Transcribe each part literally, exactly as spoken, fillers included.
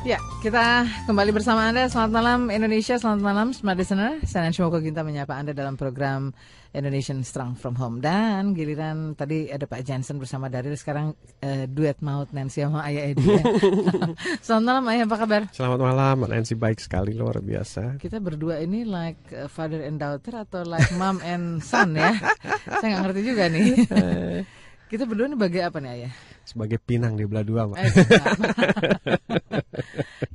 Ya, kita kembali bersama Anda. Selamat malam Indonesia, selamat malam Smart Listener. Saya Nancy Mukoginta menyapa Anda dalam program Indonesian Strong From Home. Dan giliran tadi ada Pak James bersama Daryl. Sekarang eh, duet maut Nancy sama Ayah Edi. Ya. Selamat malam Ayah, apa kabar? Selamat malam Nancy, baik sekali, luar biasa. Kita berdua ini like father and daughter atau like mom and son ya? Saya nggak ngerti juga nih. Kita berdua ini bagai apa nih Ayah? Sebagai pinang di belah dua, Pak. Eh,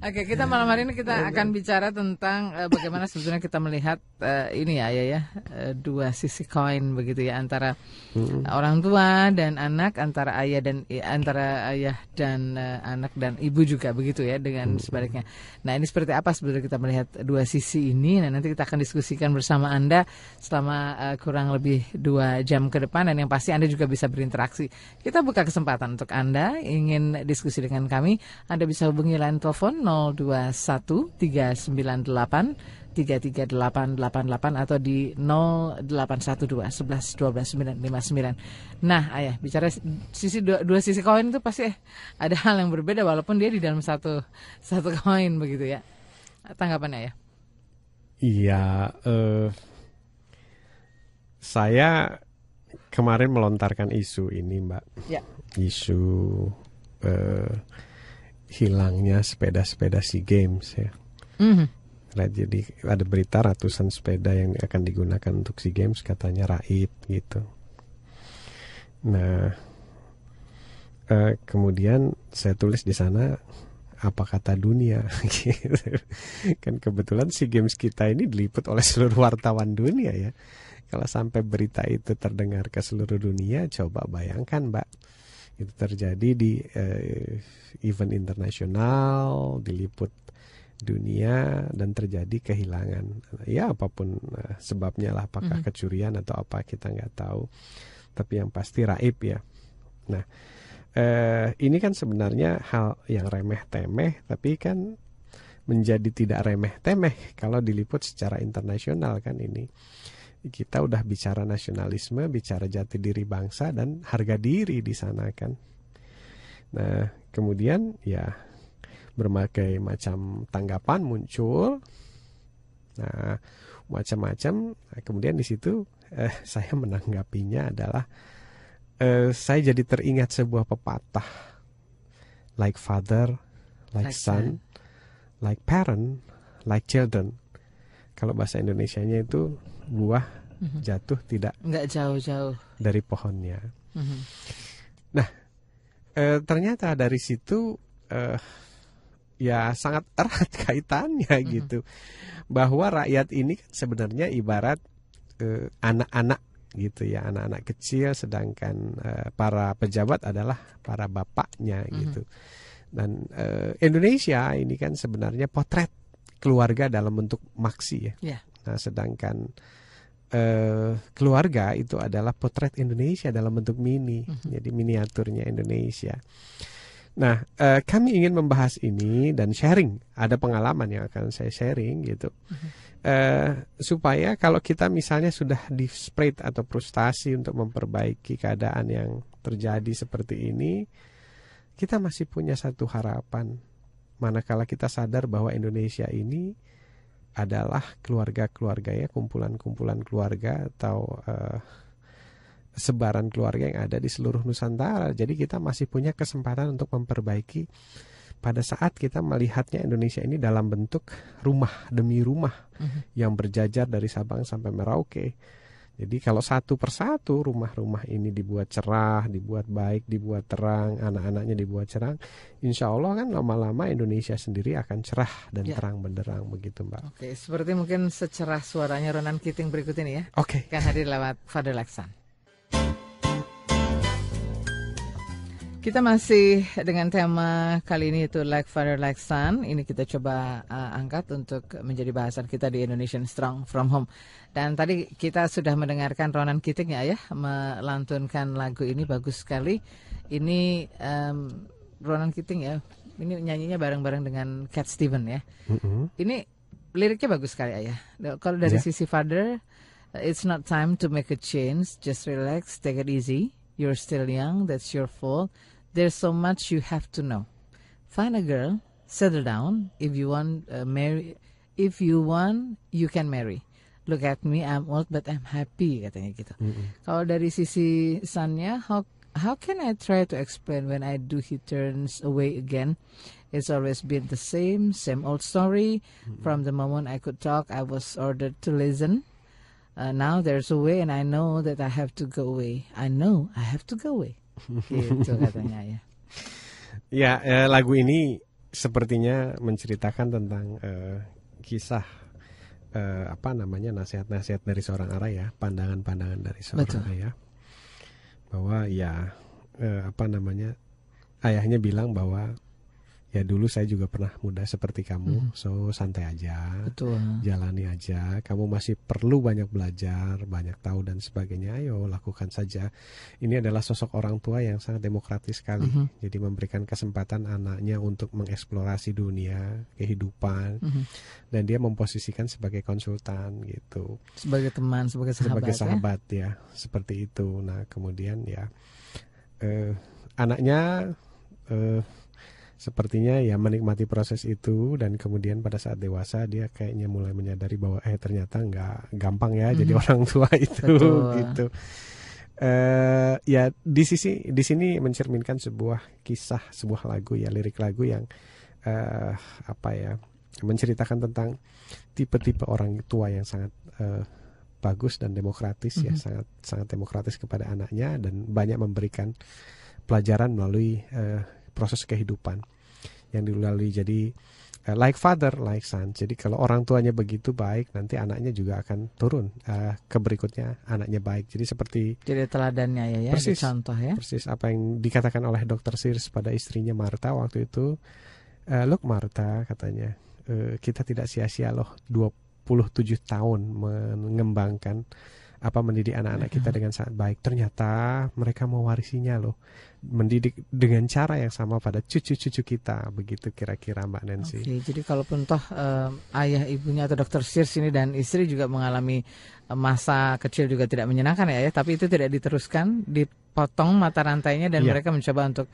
Oke, kita malam hari ini kita akan bicara tentang uh, bagaimana sebetulnya kita melihat uh, ini ya, ya, ya uh, dua sisi koin begitu ya, antara mm-hmm. orang tua dan anak, antara ayah dan eh, antara ayah dan uh, anak dan ibu juga begitu ya, dengan mm-hmm. sebaliknya. Nah, ini seperti apa sebetulnya kita melihat dua sisi ini? Nah, nanti kita akan diskusikan bersama Anda selama uh, kurang lebih dua jam ke depan, dan yang pasti Anda juga bisa berinteraksi. Kita buka kesempatan untuk Anda ingin diskusi dengan kami. Anda bisa hubungi line telepon nol dua satu tiga sembilan delapan tiga tiga delapan delapan delapan atau di nol delapan satu dua sebelas dua belas sembilan lima sembilan. Nah, Ayah, bicara sisi dua, dua sisi koin itu pasti ada hal yang berbeda walaupun dia di dalam satu satu koin begitu ya. Tanggapannya Ayah? Iya, eh, saya kemarin melontarkan isu ini, Mbak. Ya. Isu uh, hilangnya sepeda-sepeda SEA Games ya. Mm-hmm. Nah, jadi ada berita ratusan sepeda yang akan digunakan untuk SEA Games katanya raib gitu. Nah, uh, kemudian saya tulis di sana apa kata dunia. Gitu. Kan kebetulan SEA Games kita ini diliput oleh seluruh wartawan dunia ya. Kalau sampai berita itu terdengar ke seluruh dunia, coba bayangkan, Mbak, itu terjadi di eh, event internasional, diliput dunia, dan terjadi kehilangan. Ya apapun eh, sebabnya lah, apakah mm-hmm. kecurian atau apa kita nggak tahu. Tapi yang pasti raib ya. Nah, eh, ini kan sebenarnya hal yang remeh-temeh, tapi kan menjadi tidak remeh-temeh kalau diliput secara internasional kan ini. Kita udah bicara nasionalisme, bicara jati diri bangsa dan harga diri di sana kan. Nah, kemudian ya berbagai macam tanggapan muncul. Nah, macam-macam. Nah, kemudian di situ eh, saya menanggapinya adalah eh, saya jadi teringat sebuah pepatah. Like father, like, like son, that. Like parent, like children. Kalau bahasa Indonesianya itu buah mm-hmm. jatuh tidak nggak jauh-jauh dari pohonnya. Mm-hmm. Nah, e, ternyata dari situ e, ya sangat erat kaitannya mm-hmm. gitu, bahwa rakyat ini kan sebenarnya ibarat e, anak-anak gitu ya, anak-anak kecil, sedangkan e, para pejabat adalah para bapaknya mm-hmm. gitu. Dan e, Indonesia ini kan sebenarnya potret keluarga dalam bentuk maksi ya. Yeah. Nah, sedangkan eh, keluarga itu adalah potret Indonesia dalam bentuk mini. Mm-hmm. Jadi miniaturnya Indonesia. Nah, eh, kami ingin membahas ini dan sharing. Ada pengalaman yang akan saya sharing gitu. Mm-hmm. Eh, supaya kalau kita misalnya sudah di-spread atau frustasi untuk memperbaiki keadaan yang terjadi seperti ini, kita masih punya satu harapan. Manakala kita sadar bahwa Indonesia ini adalah keluarga-keluarga ya, kumpulan-kumpulan keluarga atau uh, sebaran keluarga yang ada di seluruh Nusantara. Jadi kita masih punya kesempatan untuk memperbaiki pada saat kita melihatnya Indonesia ini dalam bentuk rumah demi rumah uh-huh. yang berjajar dari Sabang sampai Merauke. Jadi kalau satu persatu rumah-rumah ini dibuat cerah, dibuat baik, dibuat terang, anak-anaknya dibuat cerah, insya Allah kan lama-lama Indonesia sendiri akan cerah dan ya. terang benderang begitu, Mbak. Oke, seperti mungkin secerah suaranya Ronan Keating berikut ini ya. Oke. Kan hadir lewat Father Laksan. Kita masih dengan tema kali ini itu Like Father Like Son. Ini kita coba uh, angkat untuk menjadi bahasan kita di Indonesian Strong From Home. Dan tadi kita sudah mendengarkan Ronan Keating ya, ya melantunkan lagu ini bagus sekali. Ini um, Ronan Keating ya. Ini nyanyinya bareng-bareng dengan Cat Steven ya. Mm-hmm. Ini liriknya bagus sekali Ayah. Kalau dari yeah. sisi father, it's not time to make a change. Just relax, take it easy. You're still young, that's your fault. There's so much you have to know. Find a girl, settle down. If you want uh, marry, if you want, you can marry. Look at me, I'm old but I'm happy, katanya gitu. Mm-hmm. Kalau dari sisi sunnya, how how can I try to explain when I do he turns away again? It's always been the same, same old story. Mm-hmm. From the moment I could talk, I was ordered to listen. Uh, now there's a way and I know that I have to go away. I know I have to go away. Gitu katanya ya. Ya, eh, lagu ini sepertinya menceritakan tentang eh, kisah eh, apa namanya nasihat-nasihat dari seorang Ara ya, pandangan-pandangan dari seorang ayah. Bahwa ya eh, apa namanya ayahnya bilang bahwa ya dulu saya juga pernah muda seperti kamu, hmm. so santai aja, betul, jalani aja. Kamu masih perlu banyak belajar, banyak tahu dan sebagainya. Ayo lakukan saja. Ini adalah sosok orang tua yang sangat demokratis sekali. Uh-huh. Jadi memberikan kesempatan anaknya untuk mengeksplorasi dunia, kehidupan, uh-huh. dan dia memposisikan sebagai konsultan gitu. Sebagai teman, sebagai sahabat. Sebagai sahabat ya, ya seperti itu. Nah kemudian ya eh, anaknya. Eh, Sepertinya ya menikmati proses itu dan kemudian pada saat dewasa dia kayaknya mulai menyadari bahwa eh ternyata nggak gampang ya mm-hmm. jadi orang tua itu. Betul. Gitu. Uh, ya di sisi di sini mencerminkan sebuah kisah, sebuah lagu ya, lirik lagu yang uh, apa ya menceritakan tentang tipe-tipe orang tua yang sangat uh, bagus dan demokratis mm-hmm. ya, sangat sangat demokratis kepada anaknya dan banyak memberikan pelajaran melalui uh, proses kehidupan yang dilalui. Jadi uh, like father, like son. Jadi kalau orang tuanya begitu baik, nanti anaknya juga akan turun uh, ke berikutnya anaknya baik. Jadi seperti jadi teladannya ya, ya persis, contoh ya. Persis apa yang dikatakan oleh dokter Sears pada istrinya Martha waktu itu. Uh, look Martha katanya, uh, kita tidak sia-sia loh dua puluh tujuh tahun mengembangkan apa mendidik anak-anak kita dengan sangat baik. Ternyata mereka mewarisinya loh, mendidik dengan cara yang sama pada cucu-cucu kita. Begitu kira-kira Mbak Nancy. Oke, jadi kalaupun toh eh, ayah ibunya atau dokter Sears ini dan istri juga mengalami masa kecil juga tidak menyenangkan ya, ya. Tapi itu tidak diteruskan, dipotong mata rantainya dan yeah. mereka mencoba untuk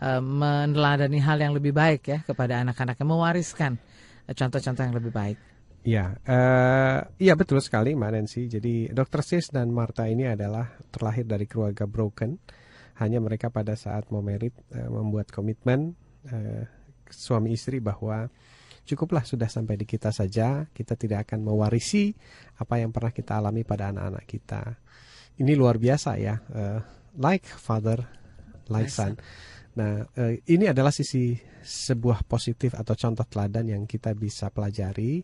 eh, meneladani hal yang lebih baik ya kepada anak-anaknya, mewariskan contoh-contoh yang lebih baik. Ya, uh, ya betul sekali Mbak Nancy. Jadi dokter Sis dan Martha ini adalah terlahir dari keluarga broken. Hanya mereka pada saat mau married uh, membuat komitmen uh, suami istri bahwa cukuplah sudah sampai di kita saja. Kita tidak akan mewarisi apa yang pernah kita alami pada anak-anak kita. Ini luar biasa ya, uh, like father, like son. Nah, eh, ini adalah sisi sebuah positif atau contoh teladan yang kita bisa pelajari.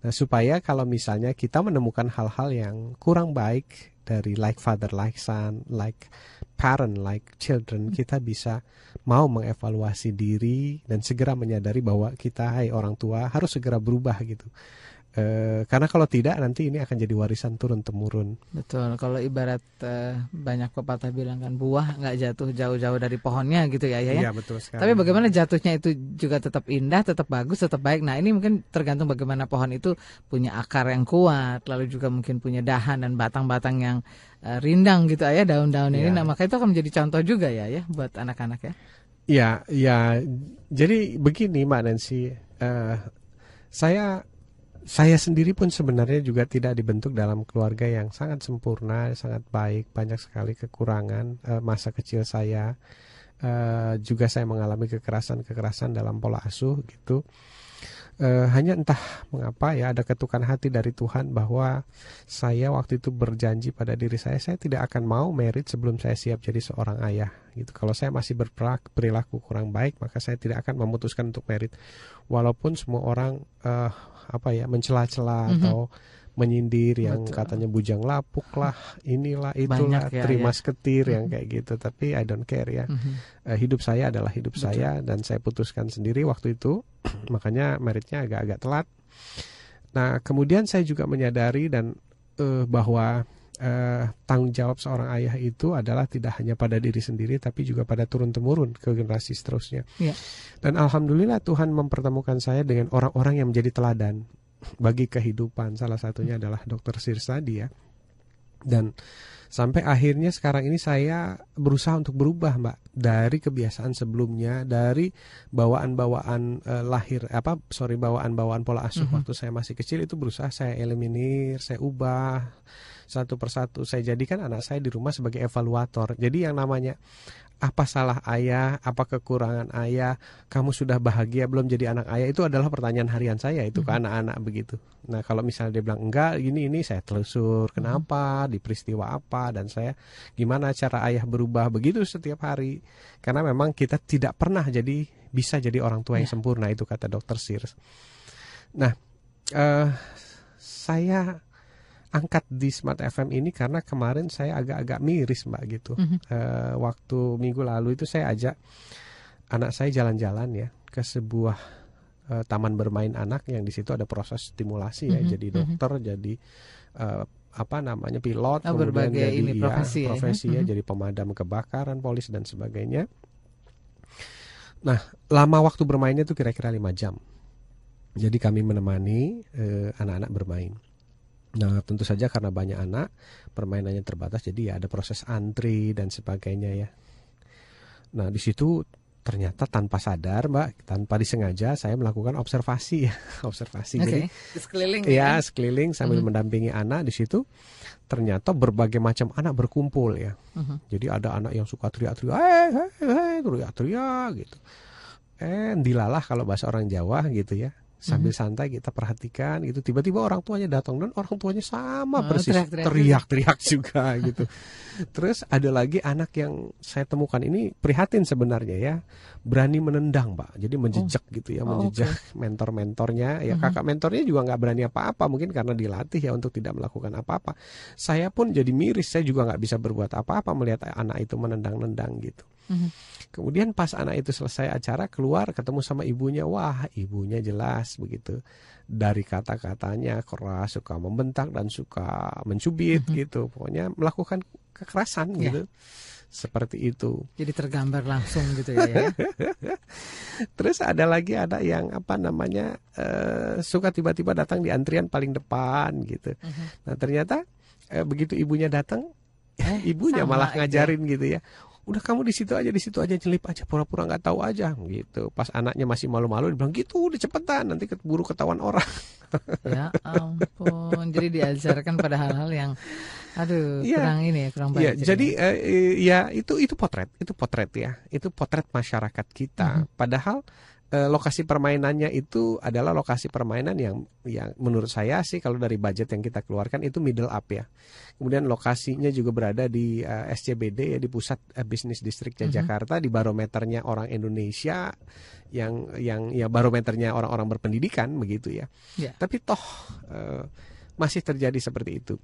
Nah, supaya kalau misalnya kita menemukan hal-hal yang kurang baik dari like father, like son, like parent, like children, kita bisa mau mengevaluasi diri dan segera menyadari bahwa kita, hai orang tua, harus segera berubah gitu. Uh, karena kalau tidak nanti ini akan jadi warisan turun temurun. Betul. Kalau ibarat uh, banyak pepatah bilang kan buah nggak jatuh jauh-jauh dari pohonnya gitu ya, ya. Iya betul sekali. Tapi bagaimana jatuhnya itu juga tetap indah, tetap bagus, tetap baik. Nah ini mungkin tergantung bagaimana pohon itu punya akar yang kuat, lalu juga mungkin punya dahan dan batang-batang yang uh, rindang gitu ya, daun-daun ya. Ini. Nah makanya itu akan menjadi contoh juga ya, ya buat anak-anak ya. Iya, ya. Jadi begini Mbak Nancy, uh, saya Saya sendiri pun sebenarnya juga tidak dibentuk dalam keluarga yang sangat sempurna, sangat baik, banyak sekali kekurangan. E, masa kecil saya e, juga saya mengalami kekerasan-kekerasan dalam pola asuh gitu. E, hanya entah mengapa ya ada ketukan hati dari Tuhan bahwa saya waktu itu berjanji pada diri saya, saya tidak akan mau married sebelum saya siap jadi seorang ayah gitu. Kalau saya masih berperilaku kurang baik, maka saya tidak akan memutuskan untuk married. Walaupun semua orang e, apa ya mencela-cela mm-hmm. atau menyindir yang betul. Katanya bujang lapuk lah, inilah itulah ya, terimas ya. Ketir mm-hmm. yang kayak gitu, tapi I don't care ya. Mm-hmm. uh, hidup saya adalah hidup betul. Saya dan saya putuskan sendiri waktu itu. Makanya marriage-nya agak-agak telat. Nah, kemudian saya juga menyadari dan uh, bahwa uh, tanggung jawab seorang ayah itu adalah tidak hanya pada diri sendiri tapi juga pada turun temurun ke generasi seterusnya. Yeah. Dan alhamdulillah Tuhan mempertemukan saya dengan orang-orang yang menjadi teladan bagi kehidupan. Salah satunya adalah dokter Sirsadi ya. Dan sampai akhirnya sekarang ini saya berusaha untuk berubah, Mbak, dari kebiasaan sebelumnya, dari bawaan-bawaan eh, lahir apa sorry bawaan-bawaan pola asuh mm-hmm. waktu saya masih kecil itu berusaha saya eliminir, saya ubah satu persatu. Saya jadikan anak saya di rumah sebagai evaluator. Jadi yang namanya apa salah ayah, apa kekurangan ayah, kamu sudah bahagia belum jadi anak ayah, itu adalah pertanyaan harian saya itu ke anak-anak begitu. Nah kalau misalnya dia bilang enggak, ini ini saya telusur kenapa, di peristiwa apa, dan saya gimana cara ayah berubah begitu setiap hari. Karena memang kita tidak pernah jadi bisa jadi orang tua yang ya. sempurna, itu kata dokter Sears. Nah eh, saya angkat di Smart F M ini karena kemarin saya agak-agak miris, Mbak, gitu. Mm-hmm. e, Waktu minggu lalu itu saya ajak anak saya jalan-jalan ya ke sebuah e, taman bermain anak yang di situ ada proses stimulasi ya. Mm-hmm. Jadi dokter, mm-hmm. jadi e, apa namanya pilot, oh, kemudian jadi ini, ya, profesi, ya, profesi ya, ya, jadi pemadam kebakaran, polis dan sebagainya. Nah, lama waktu bermainnya itu kira-kira lima jam. Jadi kami menemani e, anak-anak bermain. Nah tentu saja karena banyak anak, permainannya terbatas, jadi ya ada proses antri dan sebagainya ya. Nah di situ ternyata tanpa sadar, Mbak, tanpa disengaja saya melakukan observasi ya, observasi. Okay. Jadi sekeliling ya, ya sekeliling sambil uh-huh. mendampingi anak di situ. Ternyata berbagai macam anak berkumpul ya. Uh-huh. Jadi ada anak yang suka teriak-teriak, hey, hey, hey, teriak-teriak gitu. Eh dilalah kalau bahasa orang Jawa gitu ya. Sambil mm-hmm. santai kita perhatikan gitu, tiba-tiba orang tuanya datang dan orang tuanya sama oh, persis teriak-teriak juga gitu. Terus ada lagi anak yang saya temukan ini prihatin sebenarnya ya, berani menendang, Pak. Jadi menjejak oh. gitu ya, oh, menjejak okay. mentor-mentornya ya, mm-hmm. kakak mentornya juga nggak berani apa-apa, mungkin karena dilatih ya untuk tidak melakukan apa-apa. Saya pun jadi miris, saya juga nggak bisa berbuat apa-apa melihat anak itu menendang-nendang gitu. Mm-hmm. Kemudian pas anak itu selesai acara keluar ketemu sama ibunya, wah ibunya jelas begitu dari kata-katanya keras, suka membentak dan suka mencubit mm-hmm. gitu, pokoknya melakukan kekerasan yeah. gitu, seperti itu. Jadi tergambar langsung gitu ya. Terus ada lagi ada yang apa namanya uh, suka tiba-tiba datang di antrian paling depan gitu. Mm-hmm. Nah ternyata uh, begitu ibunya datang, eh, ibunya malah ngajarin aja. Gitu ya. Udah kamu di situ aja, di situ aja, celip aja, pura-pura nggak tahu aja gitu. Pas anaknya masih malu-malu dibilang gitu, udah cepetan nanti keburu ketahuan orang. Ya ampun, jadi diajarkan pada hal-hal yang aduh ya, kurang ini ya, kurang baik. Ya, jadi eh, ya itu itu potret, itu potret ya, itu potret masyarakat kita. Mm-hmm. Padahal eh, lokasi permainannya itu adalah lokasi permainan yang yang menurut saya sih kalau dari budget yang kita keluarkan itu middle up ya. Kemudian lokasinya juga berada di uh, S C B D ya, di pusat uh, bisnis distrik mm-hmm. Jakarta, di barometernya orang Indonesia yang yang ya barometernya orang-orang berpendidikan begitu ya. Yeah. Tapi toh uh, masih terjadi seperti itu.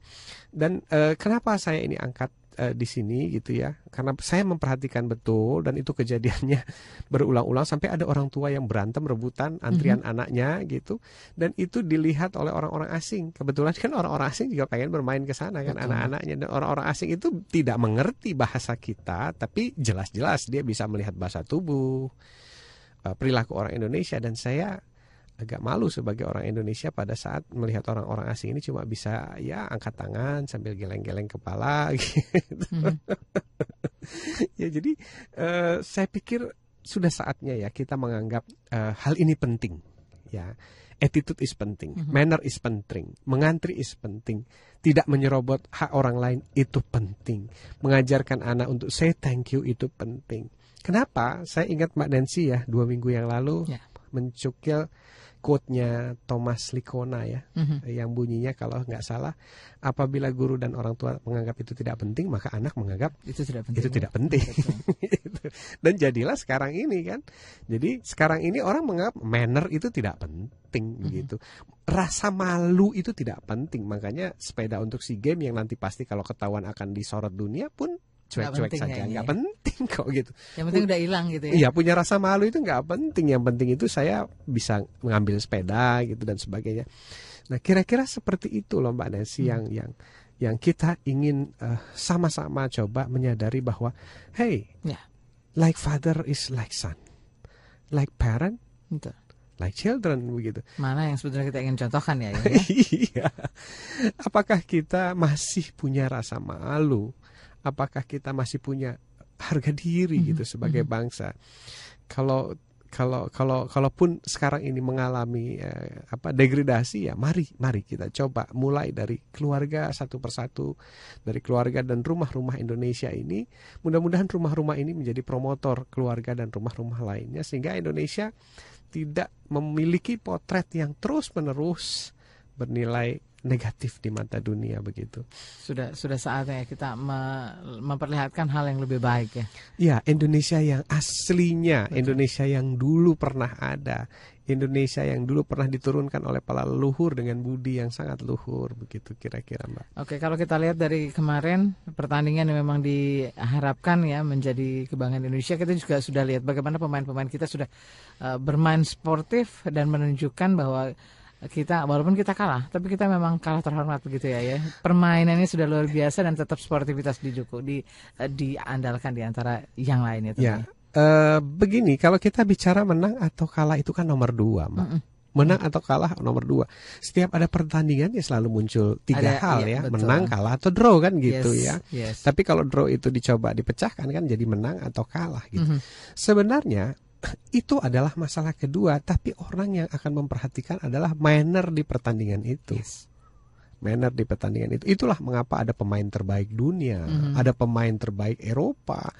Dan uh, kenapa saya ini angkat uh, di sini gitu ya? Karena saya memperhatikan betul dan itu kejadiannya berulang-ulang sampai ada orang tua yang berantem rebutan antrian mm-hmm. anaknya gitu, dan itu dilihat oleh orang-orang asing. Kebetulan kan orang-orang asing juga pengen bermain ke sana kan, betul. Anak-anaknya, dan orang-orang asing itu tidak mengerti bahasa kita, tapi jelas-jelas dia bisa melihat bahasa tubuh, uh, perilaku orang Indonesia, dan saya agak malu sebagai orang Indonesia pada saat melihat orang-orang asing ini cuma bisa ya angkat tangan sambil geleng-geleng kepala gitu. Mm-hmm. Ya jadi uh, saya pikir sudah saatnya ya kita menganggap uh, hal ini penting ya. Attitude is penting, mm-hmm. manner is penting, mengantri is penting, tidak menyerobot hak orang lain itu penting, mengajarkan anak untuk say thank you itu penting. Kenapa? Saya ingat Mbak Nancy ya dua minggu yang lalu yeah. mencukil quote-nya Thomas Lickona ya, mm-hmm. yang bunyinya kalau nggak salah, apabila guru dan orang tua menganggap itu tidak penting, maka anak menganggap itu tidak penting. Itu tidak penting. Dan jadilah sekarang ini kan, jadi sekarang ini orang menganggap manner itu tidak penting mm-hmm. gitu, rasa malu itu tidak penting, makanya sepeda untuk SEA Games yang nanti pasti kalau ketahuan akan disorot dunia pun cuek-cuek saja, nggak penting kok gitu. Yang penting udah hilang gitu ya. Iya, punya rasa malu itu nggak penting. Yang penting itu saya bisa mengambil sepeda gitu dan sebagainya. Nah, kira-kira seperti itu loh Mbak Nancy hmm. yang yang yang kita ingin uh, sama-sama coba menyadari bahwa hey, yeah. like father is like son, like parent Betul. like children begitu. Mana yang sebetulnya kita ingin contohkan ya? Iya. Apakah kita masih punya rasa malu? Apakah kita masih punya harga diri mm-hmm. gitu sebagai mm-hmm. bangsa? Kalau kalau kalau kalaupun sekarang ini mengalami eh, apa degradasi, ya mari mari kita coba mulai dari keluarga satu persatu, dari keluarga dan rumah-rumah Indonesia ini. Mudah-mudahan rumah-rumah ini menjadi promotor keluarga dan rumah-rumah lainnya, sehingga Indonesia tidak memiliki potret yang terus-menerus bernilai negatif di mata dunia begitu. Sudah sudah saatnya kita me, memperlihatkan hal yang lebih baik ya. Ya, Indonesia yang aslinya, betul. Indonesia yang dulu pernah ada, Indonesia yang dulu pernah diturunkan oleh para leluhur dengan budi yang sangat luhur begitu kira-kira, Mbak. Oke, kalau kita lihat dari kemarin pertandingan yang memang diharapkan ya menjadi kebanggaan Indonesia, kita juga sudah lihat bagaimana pemain-pemain kita sudah uh, bermain sportif dan menunjukkan bahwa kita walaupun kita kalah, tapi kita memang kalah terhormat begitu ya ya. Permainannya sudah luar biasa dan tetap sportivitas di Joko di diandalkan di antara yang lain itu. Ya, ya. Uh, begini, kalau kita bicara menang atau kalah itu kan nomor dua, Mbak. Mm-mm. Menang atau kalah nomor dua. Setiap ada pertandingan ya selalu muncul tiga ada, hal iya, ya, betul. Menang, kalah atau draw kan gitu yes, ya. Yes. Tapi kalau draw itu dicoba dipecahkan kan jadi menang atau kalah gitu. Mm-hmm. Sebenarnya itu adalah masalah kedua, tapi orang yang akan memperhatikan adalah manner di pertandingan itu. Yes. Manner di pertandingan itu. Itulah mengapa ada pemain terbaik dunia, mm-hmm. ada pemain terbaik Eropa.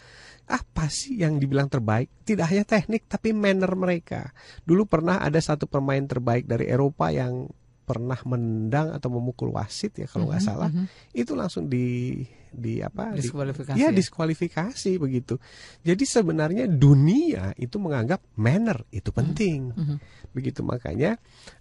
Apa sih yang dibilang terbaik? Tidak hanya teknik, tapi manner mereka. Dulu pernah ada satu pemain terbaik dari Eropa yang pernah mendang atau memukul wasit ya kalau nggak mm-hmm, salah mm-hmm. itu langsung di di apa diskualifikasi di, ya, ya diskualifikasi begitu. Jadi sebenarnya dunia itu menganggap manner itu penting mm-hmm. begitu. Makanya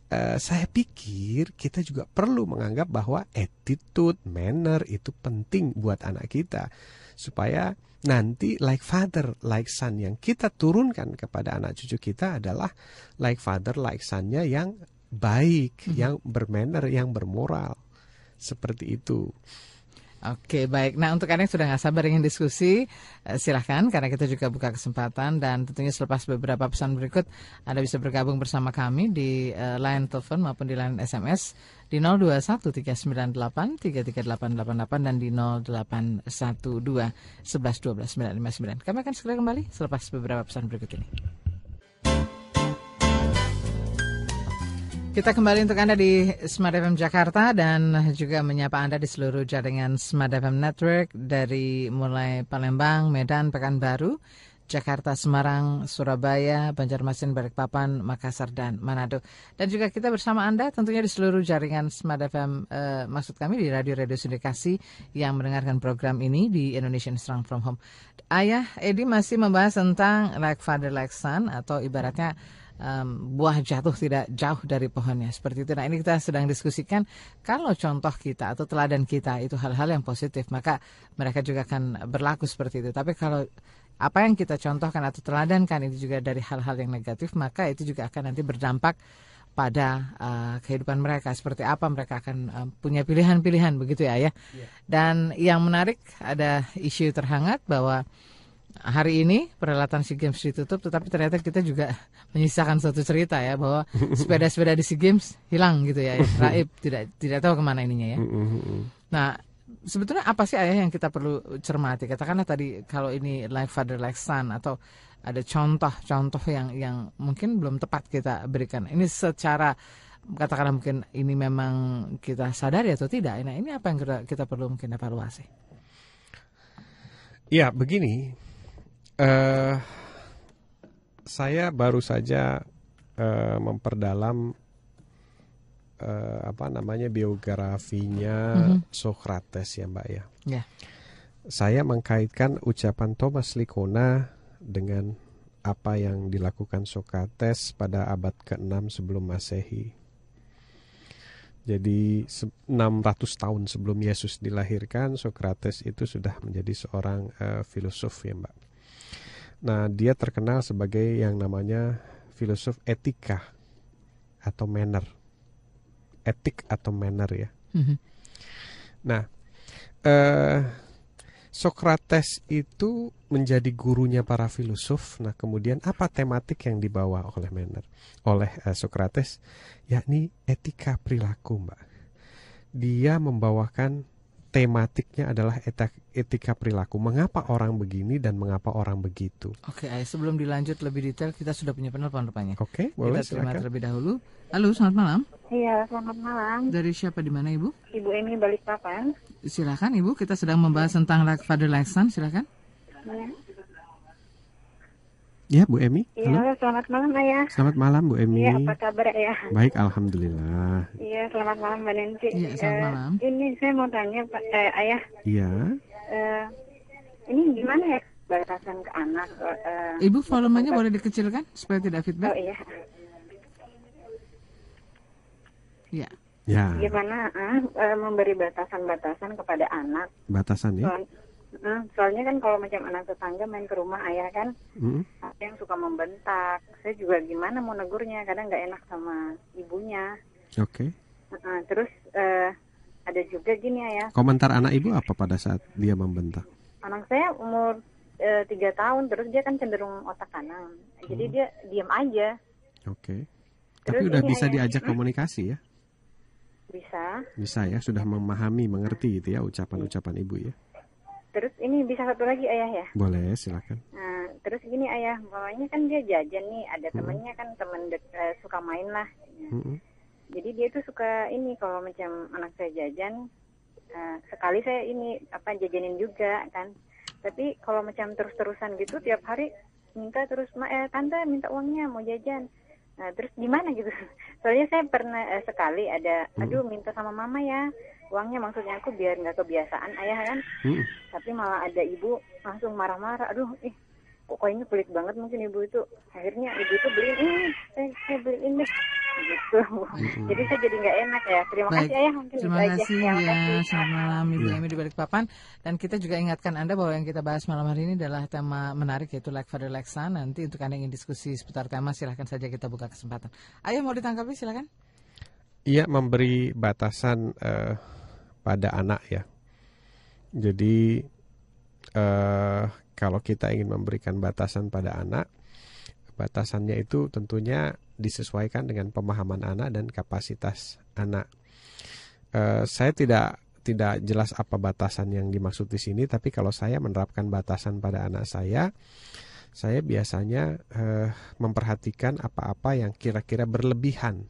uh, saya pikir kita juga perlu menganggap bahwa attitude, manner itu penting buat anak kita supaya nanti like father, like son yang kita turunkan kepada anak cucu kita adalah like father, like son-nya yang baik, hmm. yang bermanner, yang bermoral. Seperti itu. Oke, baik. Nah, untuk Anda yang sudah nggak sabar ingin diskusi, silahkan, karena kita juga buka kesempatan. Dan tentunya selepas beberapa pesan berikut, Anda bisa bergabung bersama kami di uh, line telepon maupun di line S M S di nol dua satu tiga sembilan delapan tiga tiga delapan delapan delapan dan di nol delapan satu dua satu satu satu dua sembilan lima sembilan. Kami akan segera kembali selepas beberapa pesan berikut ini. Kita kembali untuk Anda di Smart F M Jakarta dan juga menyapa Anda di seluruh jaringan Smart F M Network dari mulai Palembang, Medan, Pekanbaru, Jakarta, Semarang, Surabaya, Banjarmasin, Balikpapan, Makassar, dan Manado. Dan juga kita bersama Anda tentunya di seluruh jaringan Smart F M, eh, maksud kami di radio-radio sindikasi yang mendengarkan program ini di Indonesian Strong From Home. Ayah Edi masih membahas tentang like father, like son atau ibaratnya Um, buah jatuh tidak jauh dari pohonnya seperti itu. Nah, ini kita sedang diskusikan kalau contoh kita atau teladan kita itu hal-hal yang positif, maka mereka juga akan berlaku seperti itu. Tapi kalau apa yang kita contohkan atau teladankan itu juga dari hal-hal yang negatif, maka itu juga akan nanti berdampak pada uh, kehidupan mereka. Seperti apa mereka akan uh, punya pilihan-pilihan begitu ya ya. Yeah. Dan yang menarik ada isu terhangat bahwa hari ini perhelatan SEA Games ditutup, tetapi ternyata kita juga menyisakan suatu cerita ya bahwa sepeda-sepeda di SEA Games hilang gitu ya, raib, tidak tidak tahu kemana ininya ya. Nah, sebetulnya apa sih ayah yang kita perlu cermati? Katakanlah tadi kalau ini like father like son atau ada contoh-contoh yang yang mungkin belum tepat kita berikan. Ini secara katakanlah mungkin ini memang kita sadari atau tidak. Nah, ini apa yang kita, kita perlu mungkin evaluasi? Ya, begini. Uh, saya baru saja uh, memperdalam uh, apa namanya biografinya mm-hmm. Socrates ya Mbak ya. Yeah. Saya mengkaitkan ucapan Thomas Lickona dengan apa yang dilakukan Socrates pada abad keenam sebelum Masehi. Jadi enam ratus tahun sebelum Yesus dilahirkan, Socrates itu sudah menjadi seorang uh, filosof ya Mbak. Nah, dia terkenal sebagai yang namanya filosof etika atau manner, etik atau manner ya. Mm-hmm. Nah, eh, Socrates itu menjadi gurunya para filosof. Nah, kemudian apa tematik yang dibawa oleh Menner, oleh uh, Socrates, yakni etika perilaku, Mbak. Dia membawakan tematiknya adalah etika perilaku. Mengapa orang begini dan mengapa orang begitu. Oke, sebelum dilanjut lebih detail, kita sudah punya penelpon rupanya. Oke, boleh, kita terima silakan. Terlebih dahulu. Halo, selamat malam. Iya, selamat malam. Dari siapa, di mana, Ibu? Ibu Emi, Balikpapan. Silakan, Ibu, kita sedang membahas tentang like father like son, silakan. Ya, ya Bu Emi. Iya, selamat malam, Ayah. Selamat malam, Bu Emi. Iya, apa kabar, Ayah? Baik, alhamdulillah. Iya, selamat malam, Mbak Nancy. Iya, selamat uh, malam. Ini saya mau tanya, Pak eh, Ayah. Iya. Uh, ini gimana ya batasan ke anak? Uh, Ibu, volumenya boleh dikecilkan supaya tidak feedback? Oh iya. Iya. Ya. Gimana uh, memberi batasan-batasan kepada anak? Batasan ya. So, Hmm, soalnya kan kalau macam anak tetangga main ke rumah ayah kan, hmm. yang suka membentak, saya juga gimana mau negurnya, kadang nggak enak sama ibunya. Oke. Okay. Uh, terus uh, ada juga gini ayah. Komentar anak ibu apa pada saat dia membentak? Anak saya umur tiga uh, tahun, terus dia kan cenderung otak kanan, hmm. jadi dia diam aja. Oke. Okay. Tapi udah bisa ayah, diajak hmm? komunikasi ya? Bisa. Bisa ya, sudah memahami, mengerti gitu ya ucapan-ucapan ibu ya. Terus ini bisa satu lagi ayah ya? Boleh, silakan. Nah, terus gini ayah, bawahnya kan dia jajan nih, ada hmm. temennya kan, temen dek, uh, suka main lah. Hmm. Jadi dia tuh suka ini, kalau macam anak saya jajan, uh, sekali saya ini apa jajanin juga kan. Tapi kalau macam terus-terusan gitu, tiap hari minta terus, Ma, eh, tante minta uangnya mau jajan. Nah, terus gimana gitu? Soalnya saya pernah uh, sekali ada, hmm. aduh minta sama mama ya. Uangnya maksudnya aku biar nggak kebiasaan ayah kan, hmm. tapi malah ada ibu langsung marah-marah, aduh, ih, eh, kok kayaknya pelit banget mungkin ibu itu. Akhirnya ibu itu beliin ini, eh, saya beliin deh, gitu. Hmm. Jadi saya jadi nggak enak ya. Terima Baik. kasih ayah, mungkin terima itu kasih aja. Ya, selamat malam Ibu Emi di Balikpapan. Dan kita juga ingatkan Anda bahwa yang kita bahas malam hari ini adalah tema menarik, yaitu like father like son. Nanti untuk Anda ingin diskusi seputar tema, silahkan saja kita buka kesempatan. Ayah mau ditangkapi, silakan. Iya, memberi batasan uh, pada anak ya. Jadi uh, kalau kita ingin memberikan batasan pada anak, batasannya itu tentunya disesuaikan dengan pemahaman anak dan kapasitas anak. Uh, saya tidak tidak jelas apa batasan yang dimaksud di sini, tapi kalau saya menerapkan batasan pada anak saya, saya biasanya uh, memperhatikan apa-apa yang kira-kira berlebihan.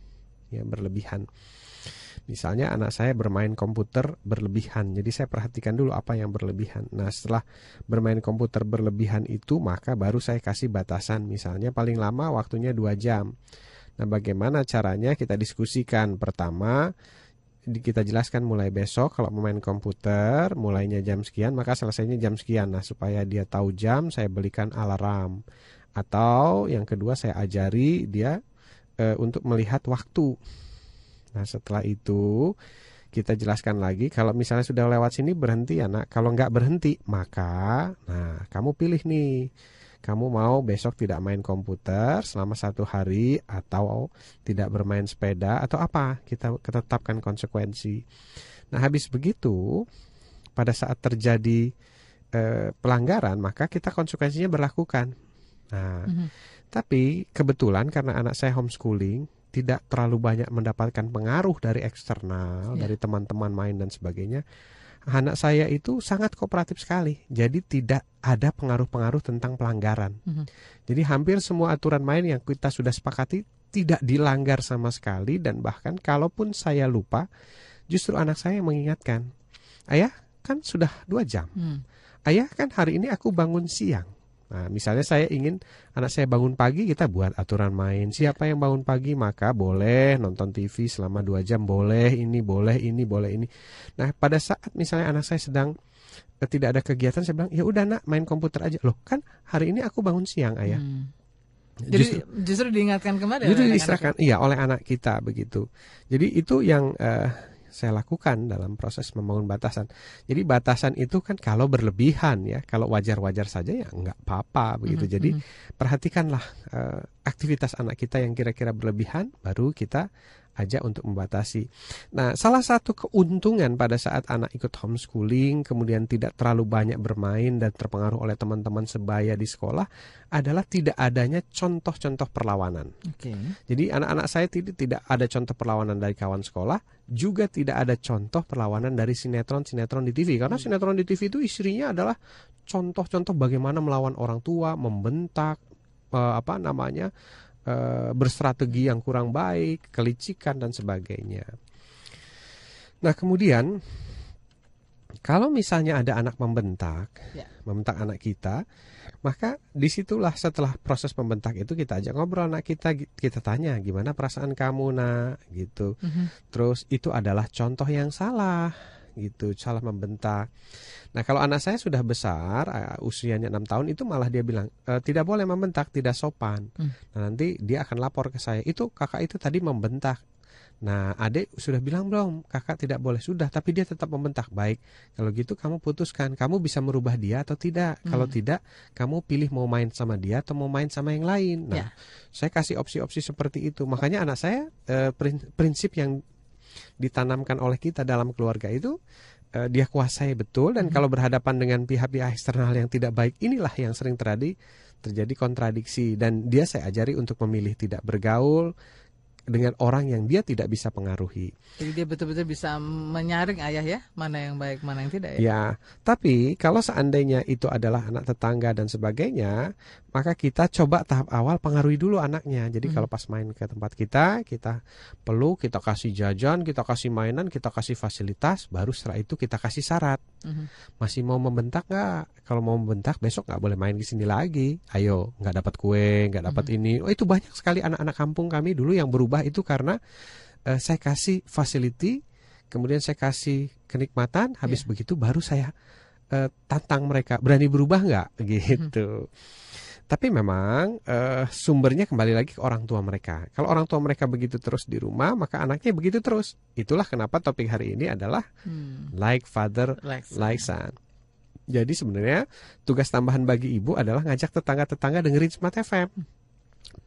Ya, berlebihan. Misalnya anak saya bermain komputer berlebihan, jadi saya perhatikan dulu apa yang berlebihan. Nah, setelah bermain komputer berlebihan itu, maka baru saya kasih batasan, misalnya paling lama waktunya dua jam. Nah, bagaimana caranya kita diskusikan. Pertama, kita jelaskan mulai besok kalau main komputer mulainya jam sekian, maka selesainya jam sekian. Nah, supaya dia tahu jam, saya belikan alarm. Atau yang kedua, saya ajari dia untuk melihat waktu. Nah, setelah itu kita jelaskan lagi, kalau misalnya sudah lewat sini berhenti ya nak, kalau nggak berhenti maka, nah kamu pilih nih, kamu mau besok tidak main komputer selama satu hari atau tidak bermain sepeda atau apa, kita tetapkan konsekuensi. Nah, habis begitu pada saat terjadi eh, pelanggaran, maka kita konsekuensinya berlakukan. Nah, mm-hmm. tapi kebetulan karena anak saya homeschooling, tidak terlalu banyak mendapatkan pengaruh dari eksternal, yeah. dari teman-teman main dan sebagainya. Anak saya itu sangat kooperatif sekali, jadi tidak ada pengaruh-pengaruh tentang pelanggaran. Mm-hmm. Jadi hampir semua aturan main yang kita sudah sepakati tidak dilanggar sama sekali, dan bahkan kalaupun saya lupa, justru anak saya mengingatkan, ayah kan sudah dua jam, mm. ayah kan hari ini aku bangun siang. Nah, misalnya saya ingin anak saya bangun pagi, kita buat aturan main. Siapa yang bangun pagi maka boleh nonton T V selama dua jam, boleh ini, boleh ini, boleh ini. Nah, pada saat misalnya anak saya sedang eh, tidak ada kegiatan, saya bilang, ya udah nak, main komputer aja. Loh, kan hari ini aku bangun siang ayah. Hmm. Justru, Jadi justru diingatkan kembali. Justru diserahkan, iya, oleh anak kita begitu. Jadi itu yang eh, saya lakukan dalam proses membangun batasan. Jadi batasan itu kan kalau berlebihan ya, kalau wajar-wajar saja ya nggak apa-apa begitu. Mm-hmm. Jadi perhatikanlah uh, aktivitas anak kita yang kira-kira berlebihan, baru kita aja untuk membatasi. Nah, salah satu keuntungan pada saat anak ikut homeschooling, kemudian tidak terlalu banyak bermain dan terpengaruh oleh teman-teman sebaya di sekolah, adalah tidak adanya contoh-contoh perlawanan. Okay. Jadi anak-anak saya tidak, tidak ada contoh perlawanan dari kawan sekolah, juga tidak ada contoh perlawanan dari sinetron-sinetron di T V. Karena sinetron di T V itu istrinya adalah contoh-contoh bagaimana melawan orang tua, membentak, eh, apa namanya, eh, berstrategi yang kurang baik, kelicikan dan sebagainya. Nah kemudian, kalau misalnya ada anak membentak, ya. membentak anak kita, maka disitulah setelah proses membentak itu kita ajak ngobrol anak kita, kita tanya gimana perasaan kamu nak, gitu. Uh-huh. Terus itu adalah contoh yang salah. Gitu, salah membentak. Nah kalau anak saya sudah besar, uh, usianya enam tahun, itu malah dia bilang e, tidak boleh membentak, tidak sopan. Hmm. Nah nanti dia akan lapor ke saya, itu kakak itu tadi membentak. Nah adik sudah bilang belum, kakak tidak boleh? Sudah, tapi dia tetap membentak. Baik, kalau gitu kamu putuskan, kamu bisa merubah dia atau tidak. Hmm. Kalau tidak, kamu pilih mau main sama dia atau mau main sama yang lain. Nah yeah. saya kasih opsi-opsi seperti itu. Makanya anak saya uh, prinsip yang ditanamkan oleh kita dalam keluarga itu eh, dia kuasai betul. Dan hmm. kalau berhadapan dengan pihak-pihak eksternal yang tidak baik, inilah yang sering terjadi, terjadi kontradiksi. Dan dia saya ajari untuk memilih tidak bergaul dengan orang yang dia tidak bisa pengaruhi. Jadi dia betul-betul bisa menyaring ayah ya, mana yang baik, mana yang tidak ya. Ya, tapi kalau seandainya itu adalah anak tetangga dan sebagainya, maka kita coba tahap awal pengaruhi dulu anaknya. Jadi hmm. kalau pas main ke tempat kita, kita peluk, kita kasih jajan, kita kasih mainan, kita kasih fasilitas, baru setelah itu kita kasih syarat. Hmm. Masih mau membentak nggak? Kalau mau membentak, besok nggak boleh main di sini lagi. Ayo, nggak dapat kue, nggak dapat hmm. ini. Oh itu banyak sekali anak-anak kampung kami dulu yang berubah itu karena uh, saya kasih facility, kemudian saya kasih kenikmatan, habis yeah. begitu baru saya uh, tantang mereka, berani berubah nggak gitu. Hmm. Tapi memang uh, sumbernya kembali lagi ke orang tua mereka. Kalau orang tua mereka begitu terus di rumah, maka anaknya begitu terus. Itulah kenapa topik hari ini adalah hmm. like father, like son. Like son. Jadi sebenarnya tugas tambahan bagi ibu adalah ngajak tetangga-tetangga dengerin Smart F M.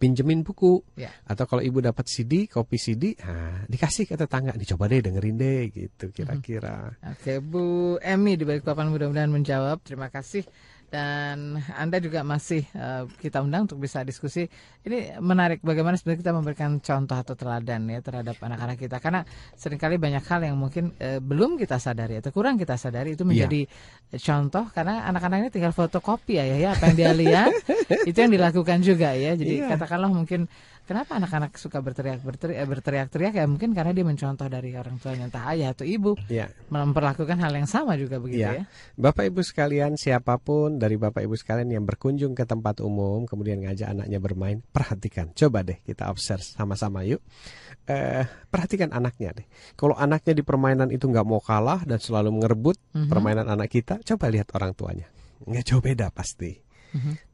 Pinjemin buku yeah. atau kalau ibu dapat C D, kopi C D, nah, dikasih ke tetangga, dicoba deh dengerin deh gitu kira-kira. Mm-hmm. Oke, Bu Emi di Balikpapan mudah-mudahan menjawab. Terima kasih. Dan Anda juga masih uh, kita undang untuk bisa diskusi. Ini menarik bagaimana sebenarnya kita memberikan contoh atau teladan ya terhadap anak-anak kita. Karena seringkali banyak hal yang mungkin uh, belum kita sadari atau kurang kita sadari itu menjadi ya. Contoh. Karena anak-anak ini tinggal fotokopi ya, ya apa yang dia lihat itu yang dilakukan juga ya. Jadi ya. Katakanlah mungkin kenapa anak-anak suka berteriak-teriak berteriak-teriak ya mungkin karena dia mencontoh dari orang tuanya, entah ayah atau ibu ya. Memperlakukan hal yang sama juga begitu ya. ya. Bapak Ibu sekalian, siapapun dari Bapak Ibu sekalian yang berkunjung ke tempat umum kemudian ngajak anaknya bermain, perhatikan. Coba deh kita observe sama-sama yuk. Eh, perhatikan anaknya deh. Kalau anaknya di permainan itu nggak mau kalah dan selalu mengerebut mm-hmm. permainan anak kita, coba lihat orang tuanya. Nggak jauh beda pasti.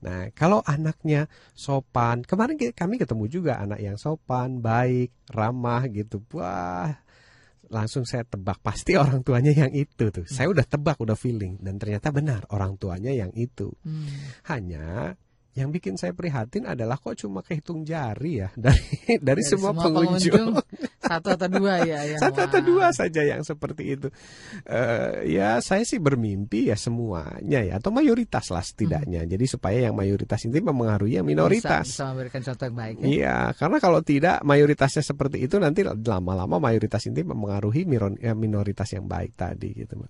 Nah kalau anaknya sopan, kemarin kami ketemu juga anak yang sopan, baik, ramah gitu. Wah langsung saya tebak pasti orang tuanya yang itu tuh. Saya udah tebak, udah feeling. Dan ternyata benar orang tuanya yang itu. hmm. Hanya yang bikin saya prihatin adalah kok cuma kehitung jari ya dari dari, dari semua, semua pengunjung, pengunjung satu atau dua ya yang satu wow. atau dua saja yang seperti itu. Uh, ya saya sih bermimpi ya semuanya ya atau mayoritas lah setidaknya. Hmm. Jadi supaya yang mayoritas ini mempengaruhi yang minoritas. Bisa, bisa memberikan contoh yang baik. Iya ya, karena kalau tidak mayoritasnya seperti itu nanti lama-lama mayoritas ini mempengaruhi minoritas yang baik tadi gitu.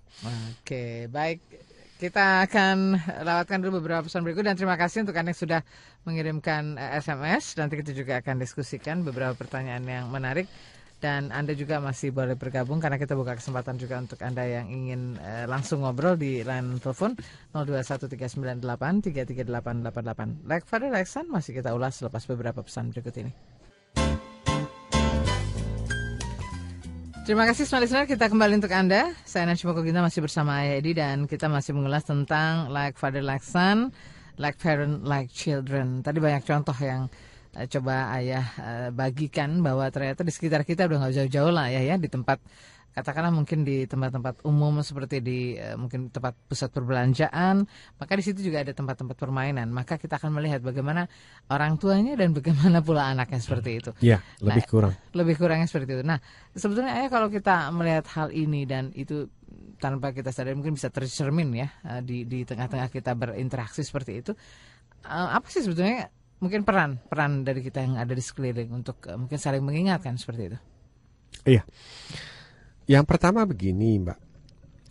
Oke baik. Kita akan lewatkan dulu beberapa pesan berikut dan terima kasih untuk Anda yang sudah mengirimkan S M S. Nanti kita juga akan diskusikan beberapa pertanyaan yang menarik. Dan Anda juga masih boleh bergabung karena kita buka kesempatan juga untuk Anda yang ingin uh, langsung ngobrol di line telepon nol dua satu tiga sembilan delapan tiga tiga delapan delapan delapan. Like Father, like Son masih kita ulas selepas beberapa pesan berikut ini. Terima kasih semua listener, kita kembali untuk Anda. Saya Nancy Mukoginta masih bersama Ayah Edi dan kita masih mengulas tentang like father, like son, like parent, like children. Tadi banyak contoh yang uh, coba Ayah uh, bagikan bahwa ternyata di sekitar kita udah gak jauh-jauh lah Ayah ya, di tempat katakanlah mungkin di tempat-tempat umum seperti di uh, mungkin tempat pusat perbelanjaan, maka di situ juga ada tempat-tempat permainan. Maka kita akan melihat bagaimana orang tuanya dan bagaimana pula anaknya seperti itu. Iya, lebih nah, kurang. Lebih kurangnya seperti itu. Nah, sebetulnya ya, kalau kita melihat hal ini dan itu tanpa kita sadari mungkin bisa tercermin ya di di tengah-tengah kita berinteraksi seperti itu. Apa sih sebetulnya mungkin peran peran dari kita yang ada di sekeliling untuk mungkin saling mengingatkan seperti itu? Iya. Yang pertama begini, Mbak.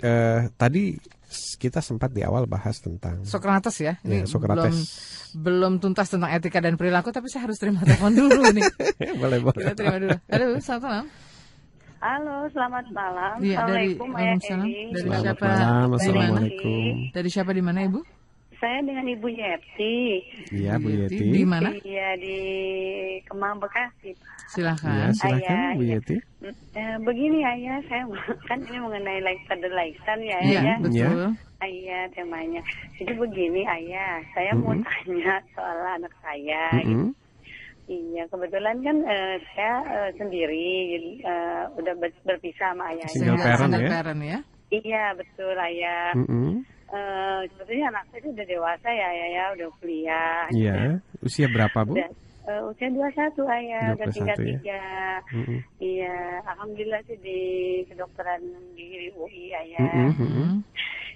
Eh, tadi kita sempat di awal bahas tentang Socrates ya. Ini ya, Socrates. Belum, belum tuntas tentang etika dan perilaku, tapi saya harus terima telepon dulu nih. Boleh, boleh. Kita terima dulu. Halo, selamat malam. Halo, selamat malam. Ya, Assalamualaikum, dari, Edi. Dari selamat siapa? Malam, Assalamualaikum. Dari siapa di mana, Ibu? Saya dengan Ibu Yeti. Iya, Bu Yeti. Yeti. Di mana? Iya, di Kemang, Bekasi. Silakan. Ya, silakan, Ayah, Bu Yeti. Eh, begini, Ayah, saya kan ini mengenai lifestyle dan lifestyle ya, Ayah. Iya, betul. Ayah, temanya. Jadi begini, Ayah, saya mm-hmm. mau tanya soal anak saya. Mm-hmm. Gitu. Iya, kebetulan kan uh, saya uh, sendiri uh, udah berpisah sama ayah. Single parent ya? Parent, ya? Iya, betul ayah. Mm-hmm. Uh, sebetulnya anak saya itu udah dewasa ya, ayah ya, udah kuliah. Iya, gitu. Usia berapa Bu? Udah, uh, usia dua puluh satu ayah, udah tingkat tiga. Iya, alhamdulillah sih di kedokteran di U I ayah. Mm-hmm.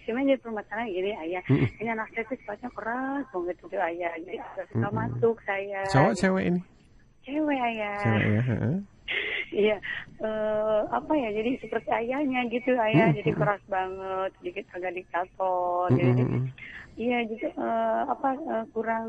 Cuma jadi permasalahan gini ayah, mm-hmm. ini anak saya tuh sifatnya keras banget itu ayah, jadi agak suka mm-hmm. masuk saya. Cowok cewek ini? Cewek ayah. Cewek ya. Iya, uh, apa ya? Jadi seperti ayahnya gitu ayah, mm-hmm. jadi keras banget, sedikit agak diktator. Mm-hmm. Jadi iya, jadi uh, apa uh, kurang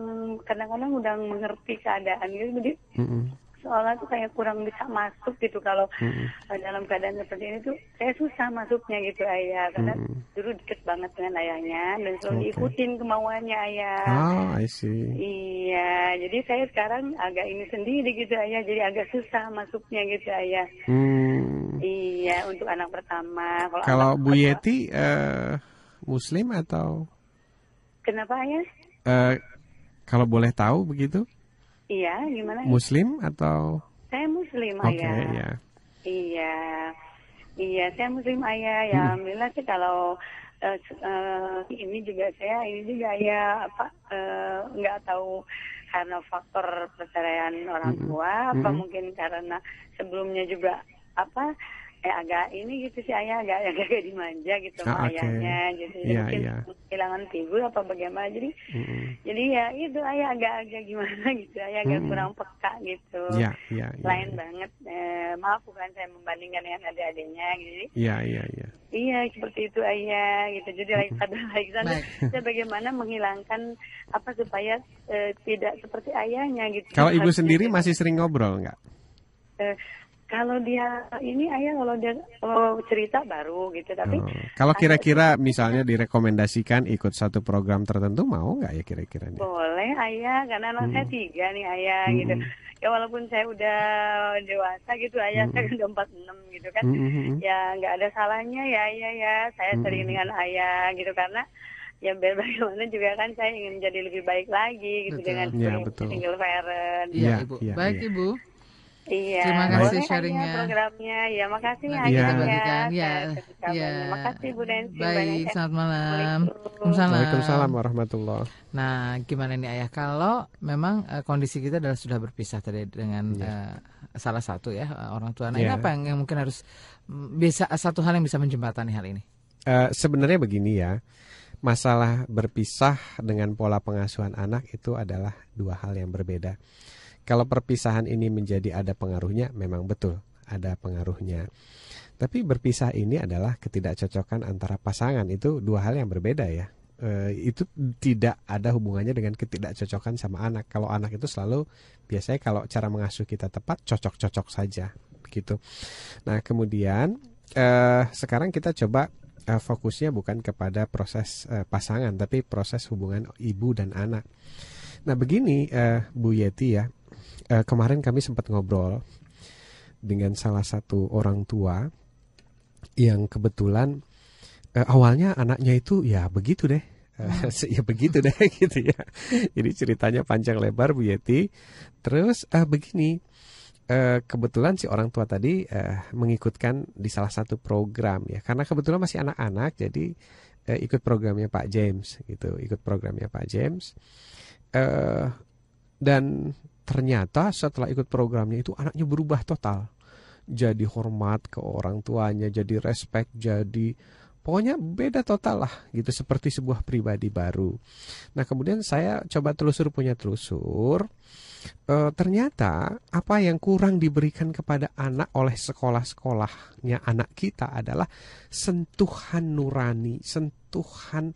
kadang-kadang udah mengerti keadaan gitu, jadi mm-hmm. soalnya tuh kayak kurang bisa masuk gitu kalau mm-hmm. dalam keadaan seperti ini tuh saya susah masuknya gitu ayah karena mm-hmm. dulu deket banget dengan ayahnya dan selalu okay. diikutin kemauannya ayah. Oh, I see. Iya, jadi saya sekarang agak ini sendiri gitu ayah, jadi agak susah masuknya gitu ayah. Mm. Iya, untuk anak pertama. Kalau, kalau anak Bu pertama, Yeti uh, Muslim atau? Kenapa ayah? Uh, kalau boleh tahu begitu? Iya, gimana? Muslim atau? Saya Muslim okay, ayah. Iya. Iya, iya saya Muslim ayah. Ya, hmm. alhamdulillah sih kalau uh, uh, ini juga saya, ini juga ayah apa uh, nggak tahu karena faktor perceraian orang tua, hmm. apa hmm. mungkin karena sebelumnya juga apa? Eh, agak ini gitu sih ayah, agak agak dimanja gitu ah, okay. ayahnya, jadi yeah, mungkin yeah. kehilangan figur apa bagaimana, jadi mm-hmm. jadi ya itu ayah agak-agak gimana gitu, ayah agak mm-hmm. kurang peka gitu, yeah, yeah, lain yeah, banget, yeah. Eh, maaf bukan saya membandingkan dengan adik-adiknya, gitu. Iya yeah, iya yeah, iya. Yeah. Iya seperti itu ayah, gitu. Jadi mm-hmm. pada Alexander, like, saya bagaimana menghilangkan apa supaya eh, tidak seperti ayahnya gitu. Kalau ibu sendiri gitu. Masih sering ngobrol nggak? Eh, Kalau dia ini ayah kalau dia kalau cerita baru gitu tapi oh. Kalau kira-kira ayah, misalnya direkomendasikan ikut satu program tertentu mau nggak ya kira-kira? Boleh ayah karena anak hmm. saya tiga nih ayah hmm. gitu ya walaupun saya udah dewasa gitu ayah hmm. saya udah empat enam gitu kan hmm. ya nggak ada salahnya ya ayah ya saya hmm. sering dengan ayah gitu karena ya biar bagaimana juga kan saya ingin menjadi lebih baik lagi gitu betul. Dengan ya, betul. Single parent. Iya ya, ibu ya, baik ya. Ibu. Iya, terima kasih sharingnya. Programnya, ya makasih nah, ya. Iya, iya. Makasih Bu Nancy. Baik, selamat malam. Waalaikumsalam warahmatullahi. Nah, gimana nih ayah? Kalau memang uh, kondisi kita adalah sudah berpisah tadi dengan yeah. uh, salah satu ya orang tua. Nah, yeah. ini apa yang, yang mungkin harus bisa satu hal yang bisa menjembatani hal ini? Uh, sebenarnya begini ya, masalah berpisah dengan pola pengasuhan anak itu adalah dua hal yang berbeda. Kalau perpisahan ini menjadi ada pengaruhnya, memang betul ada pengaruhnya. Tapi berpisah ini adalah ketidakcocokan antara pasangan, itu dua hal yang berbeda ya. E, itu tidak ada hubungannya dengan ketidakcocokan sama anak. Kalau anak itu selalu biasanya kalau cara mengasuh kita tepat, cocok-cocok saja, begitu. Nah kemudian e, sekarang kita coba e, fokusnya bukan kepada proses e, pasangan, tapi proses hubungan ibu dan anak. Nah begini e, Bu Yeti ya. Uh, kemarin kami sempat ngobrol dengan salah satu orang tua yang kebetulan uh, awalnya anaknya itu ya begitu deh, uh, ya begitu deh gitu ya. Jadi ceritanya panjang lebar Bu Yeti. Terus uh, begini, eh, kebetulan si orang tua tadi eh, mengikutkan di salah satu program ya, karena kebetulan masih anak-anak, jadi eh, ikut programnya Pak James gitu, ikut programnya Pak James. Eh, dan ternyata setelah ikut programnya itu anaknya berubah total, jadi hormat ke orang tuanya, jadi respect, jadi pokoknya beda total lah gitu, seperti sebuah pribadi baru. Nah kemudian saya coba telusur punya telusur, e, ternyata apa yang kurang diberikan kepada anak oleh sekolah-sekolahnya anak kita adalah sentuhan nurani, sentuhan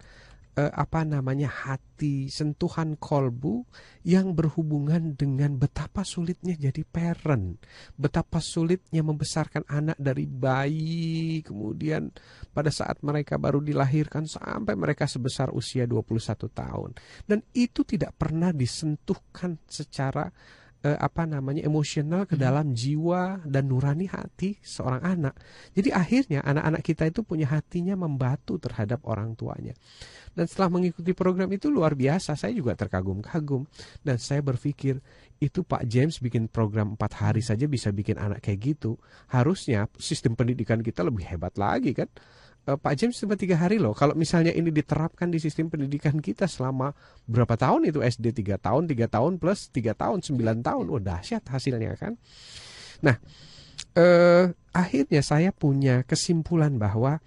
e, apa namanya hati, sentuhan kolbu yang berhubungan dengan betapa sulitnya jadi parent, betapa sulitnya membesarkan anak dari bayi, kemudian pada saat mereka baru dilahirkan sampai mereka sebesar usia dua puluh satu tahun. Dan itu tidak pernah disentuhkan secara eh, apa namanya emosional ke dalam jiwa dan nurani hati seorang anak. Jadi akhirnya anak-anak kita itu punya hatinya membatu terhadap orang tuanya. Dan setelah mengikuti program itu luar biasa, saya juga terkagum-kagum. Dan saya berpikir, itu Pak James bikin program empat hari saja bisa bikin anak kayak gitu. Harusnya sistem pendidikan kita lebih hebat lagi kan. Pak James cuma tiga hari loh. Kalau misalnya ini diterapkan di sistem pendidikan kita selama berapa tahun itu, S D tiga tahun, tiga tahun plus tiga tahun, sembilan tahun. Wah, dahsyat hasilnya kan. Nah, eh, akhirnya saya punya kesimpulan bahwa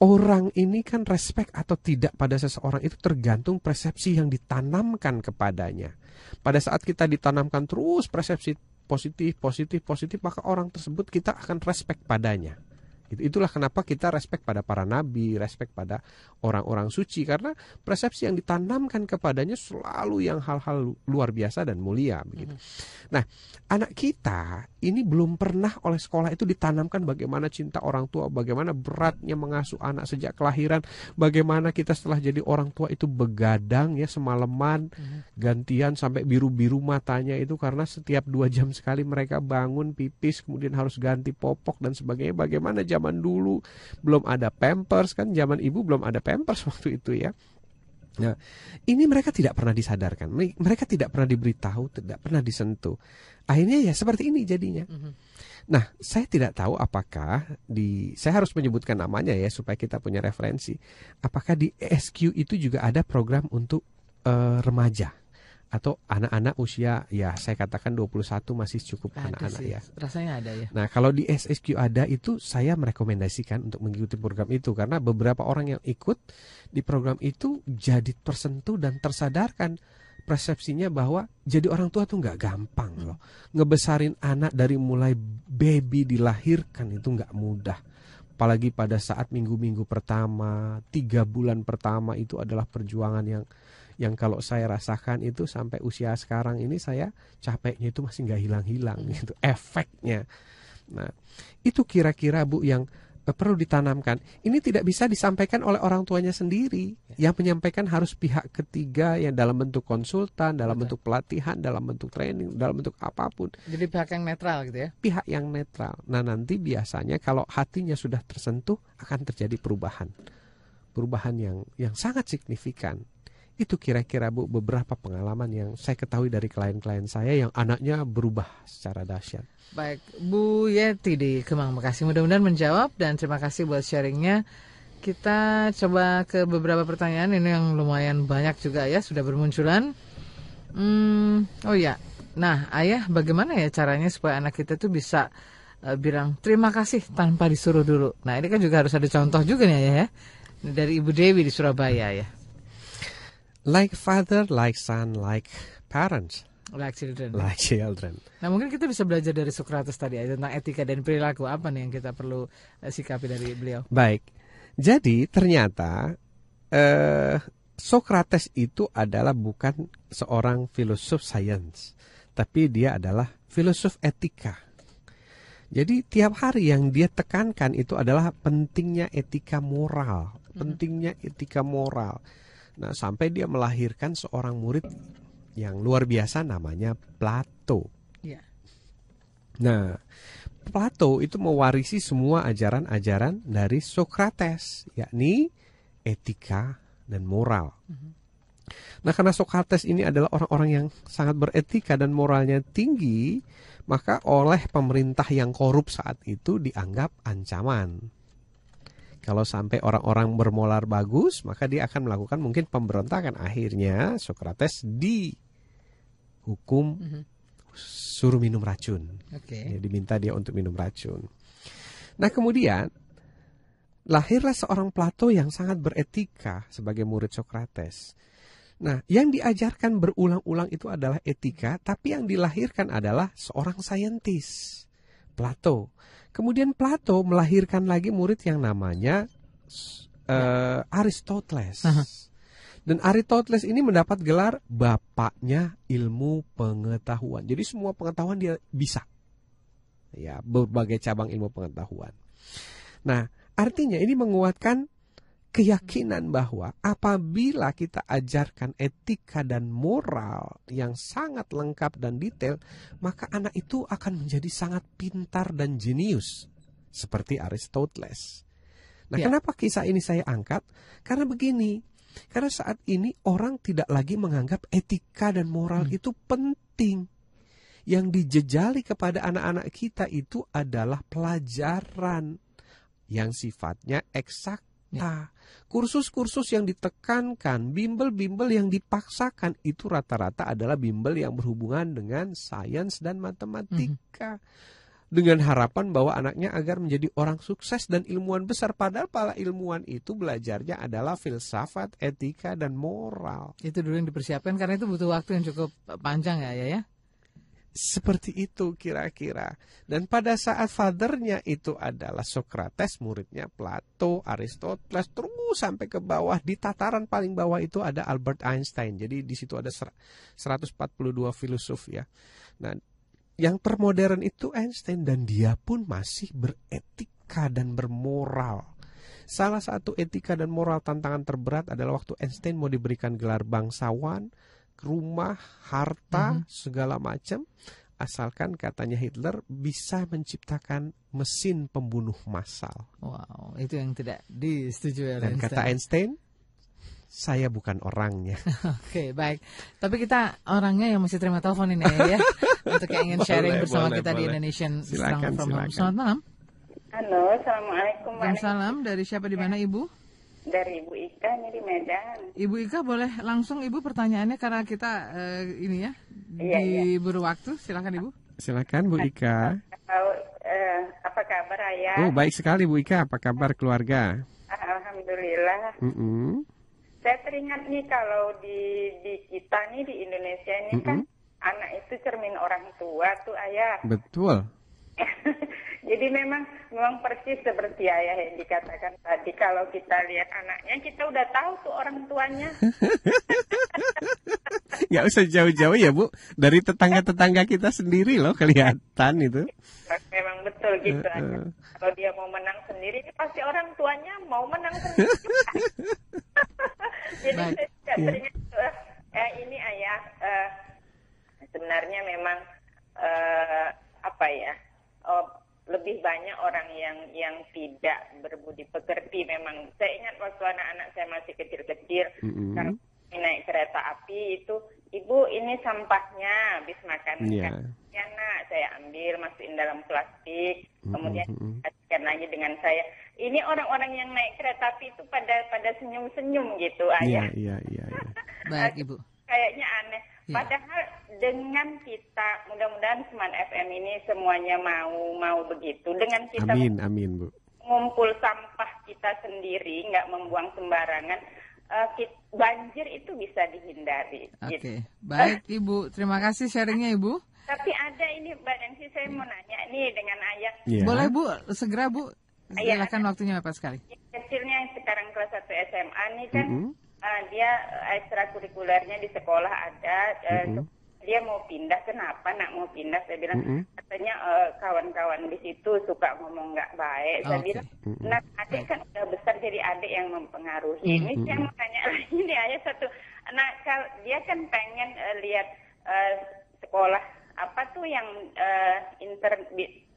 orang ini kan respek atau tidak pada seseorang itu tergantung persepsi yang ditanamkan kepadanya. Pada saat kita ditanamkan terus persepsi positif, positif, positif, maka orang tersebut kita akan respek padanya. Itulah kenapa kita respek pada para nabi, respek pada orang-orang suci, karena persepsi yang ditanamkan kepadanya selalu yang hal-hal luar biasa dan mulia begitu. Mm. Nah, anak kita ini belum pernah oleh sekolah itu ditanamkan bagaimana cinta orang tua, bagaimana beratnya mengasuh anak sejak kelahiran, bagaimana kita setelah jadi orang tua itu begadang ya semalaman, mm. gantian sampai biru-biru matanya itu karena setiap dua jam sekali mereka bangun pipis, kemudian harus ganti popok dan sebagainya. Bagaimana jam Zaman dulu belum ada pampers kan, zaman ibu belum ada pampers waktu itu ya. Nah, ini mereka tidak pernah disadarkan, mereka tidak pernah diberitahu, tidak pernah disentuh. Akhirnya ya seperti ini jadinya. Nah, saya tidak tahu apakah di, saya harus menyebutkan namanya ya supaya kita punya referensi. Apakah di E S Q itu juga ada program untuk uh, remaja? Atau anak-anak usia ya saya katakan dua puluh satu masih cukup anak-anak ya. Rasanya ada ya. Nah kalau di S S Q ada itu, saya merekomendasikan untuk mengikuti program itu. Karena beberapa orang yang ikut di program itu jadi tersentuh dan tersadarkan persepsinya bahwa jadi orang tua tuh nggak gampang loh. Ngebesarin anak dari mulai baby dilahirkan itu nggak mudah. Apalagi pada saat minggu-minggu pertama, tiga bulan pertama itu adalah perjuangan yang yang kalau saya rasakan itu sampai usia sekarang ini saya capeknya itu masih nggak hilang-hilang gitu efeknya. Nah itu kira-kira Bu yang perlu ditanamkan. Ini tidak bisa disampaikan oleh orang tuanya sendiri. Yang menyampaikan harus pihak ketiga yang dalam bentuk konsultan, dalam Betul. bentuk pelatihan, dalam bentuk training, dalam bentuk apapun. Jadi pihak yang netral gitu ya? Pihak yang netral. Nah nanti biasanya kalau hatinya sudah tersentuh akan terjadi perubahan. Perubahan yang yang sangat signifikan. Itu kira-kira Bu beberapa pengalaman yang saya ketahui dari klien-klien saya yang anaknya berubah secara dahsyat. Baik, Bu Yeti di Kemang, Bekasi. Mudah-mudahan menjawab dan terima kasih buat sharingnya. Kita coba ke beberapa pertanyaan ini yang lumayan banyak juga ya, sudah bermunculan. Hmm, oh ya, nah ayah bagaimana ya caranya supaya anak kita tuh bisa uh, bilang terima kasih tanpa disuruh dulu. Nah ini kan juga harus ada contoh juga nih ayah ya. Ini dari Ibu Dewi di Surabaya ya. Like father, like son, like parents, like children. Like children. Nah mungkin kita bisa belajar dari Socrates tadi tentang etika dan perilaku. Apa nih yang kita perlu sikapi dari beliau? Baik, jadi ternyata eh, Socrates itu adalah bukan seorang filosof sains, tapi dia adalah filosof etika. Jadi tiap hari yang dia tekankan itu adalah pentingnya etika moral, hmm. pentingnya etika moral. Nah, sampai dia melahirkan seorang murid yang luar biasa namanya Plato. Ya. Nah, Plato itu mewarisi semua ajaran-ajaran dari Socrates, yakni etika dan moral. Uh-huh. Nah, karena Socrates ini adalah orang-orang yang sangat beretika dan moralnya tinggi, maka oleh pemerintah yang korup saat itu dianggap ancaman. Kalau sampai orang-orang bermoral bagus, maka dia akan melakukan mungkin pemberontakan. Akhirnya Socrates dihukum, mm-hmm. suruh minum racun. Okay. Dia diminta dia untuk minum racun. Nah, kemudian lahirlah seorang Plato yang sangat beretika sebagai murid Socrates. Nah, yang diajarkan berulang-ulang itu adalah etika, tapi yang dilahirkan adalah seorang saintis, Plato. Kemudian Plato melahirkan lagi murid yang namanya uh, Aristoteles. Uh-huh. Dan Aristoteles ini mendapat gelar bapaknya ilmu pengetahuan. Jadi semua pengetahuan dia bisa. Ya, berbagai cabang ilmu pengetahuan. Nah, artinya ini menguatkan keyakinan bahwa apabila kita ajarkan etika dan moral yang sangat lengkap dan detail, maka anak itu akan menjadi sangat pintar dan jenius seperti Aristoteles. Nah, ya. Kenapa kisah ini saya angkat? Karena begini, karena saat ini orang tidak lagi menganggap etika dan moral hmm. itu penting. Yang dijejali kepada anak-anak kita itu adalah pelajaran yang sifatnya eksak. Nah, kursus-kursus yang ditekankan, bimbel-bimbel yang dipaksakan itu rata-rata adalah bimbel yang berhubungan dengan sains dan matematika. Mm-hmm. Dengan harapan bahwa anaknya agar menjadi orang sukses dan ilmuwan besar. Padahal para ilmuwan itu belajarnya adalah filsafat, etika, dan moral. Itu dulu yang dipersiapkan karena itu butuh waktu yang cukup panjang ya, ya, ya? Seperti itu kira-kira. Dan pada saat fathernya itu adalah Socrates, muridnya Plato, Aristoteles, terus sampai ke bawah. Di tataran paling bawah itu ada Albert Einstein. Jadi di situ ada seratus empat puluh dua filsuf ya. Nah, yang termodern itu Einstein, dan dia pun masih beretika dan bermoral. Salah satu etika dan moral tantangan terberat adalah waktu Einstein mau diberikan gelar bangsawan, rumah, harta, mm-hmm. segala macam, asalkan katanya Hitler bisa menciptakan mesin pembunuh massal. Wow, itu yang tidak disetujui oleh Einstein. Dan kata Einstein, saya bukan orangnya. Oke, okay, baik. Tapi kita orangnya yang masih terima telepon ini ya, ya. Untuk yang ingin sharing boleh, bersama boleh, kita boleh. Di Indonesian Strong From Home. Selamat malam. Halo, assalamualaikum. Waalaikumsalam. Dari siapa di mana, Ibu? Dari Ibu Ika nih di Medan. Ibu Ika boleh langsung Ibu pertanyaannya karena kita uh, ini ya iya, diburu iya. waktu. Silakan Ibu. Silakan Bu Ika. Oh, uh, apa kabar ayah? Oh, baik sekali Bu Ika. Apa kabar keluarga? Alhamdulillah. Mm-mm. Saya teringat nih kalau di di kita nih di Indonesia ini Mm-mm. kan anak itu cermin orang tua tuh ayah. Betul. Jadi memang memang persis seperti ayah yang dikatakan tadi. Kalau kita lihat anaknya, kita udah tahu tuh orang tuanya. Gak usah jauh-jauh ya Bu, dari tetangga-tetangga kita sendiri loh kelihatan itu. Memang betul gitu. Uh, uh. Kalau dia mau menang sendiri, pasti orang tuanya mau menang sendiri. Jadi saya tidak teringat yeah. eh, ini ayah. Eh, sebenarnya memang eh, apa ya? Oh, lebih banyak orang yang yang tidak berbudi pekerti memang. Saya ingat waktu anak-anak saya masih kecil-kecil, mm-hmm. karena naik kereta api itu, ibu ini sampahnya habis makan yeah. ya nak, saya ambil masukin dalam plastik, mm-hmm. kemudian dikasihkan lagi dengan saya. Ini orang-orang yang naik kereta api itu pada pada senyum-senyum gitu ayah. Iya iya iya. Baik Ibu. Kayaknya aneh. Ya. Padahal dengan kita, mudah-mudahan Smart F M ini semuanya mau mau begitu. Dengan kita amin, amin, Bu. Ngumpul sampah kita sendiri, nggak membuang sembarangan, uh, kita, banjir itu bisa dihindari. Oke, okay. gitu. Baik Ibu. Terima kasih sharingnya Ibu. Tapi ada ini Mbak Nancy, saya mau nanya nih dengan ayah. Ya. Boleh Bu, segera Bu. Silakan ya, waktunya Bapak sekali. Kecilnya yang sekarang kelas satu S M A nih kan. Mm-hmm. Uh, dia ekstrakurikulernya di sekolah ada, uh, mm-hmm. dia mau pindah, kenapa nak mau pindah? Saya bilang, mm-hmm. katanya uh, kawan-kawan di situ suka ngomong nggak baik. Saya okay. bilang, mm-hmm. nah adik kan udah besar jadi adik yang mempengaruhi. Mm-hmm. Ini saya mau tanya lagi nih ayah satu, nah kalau dia kan pengen uh, lihat uh, sekolah apa tuh yang uh, inter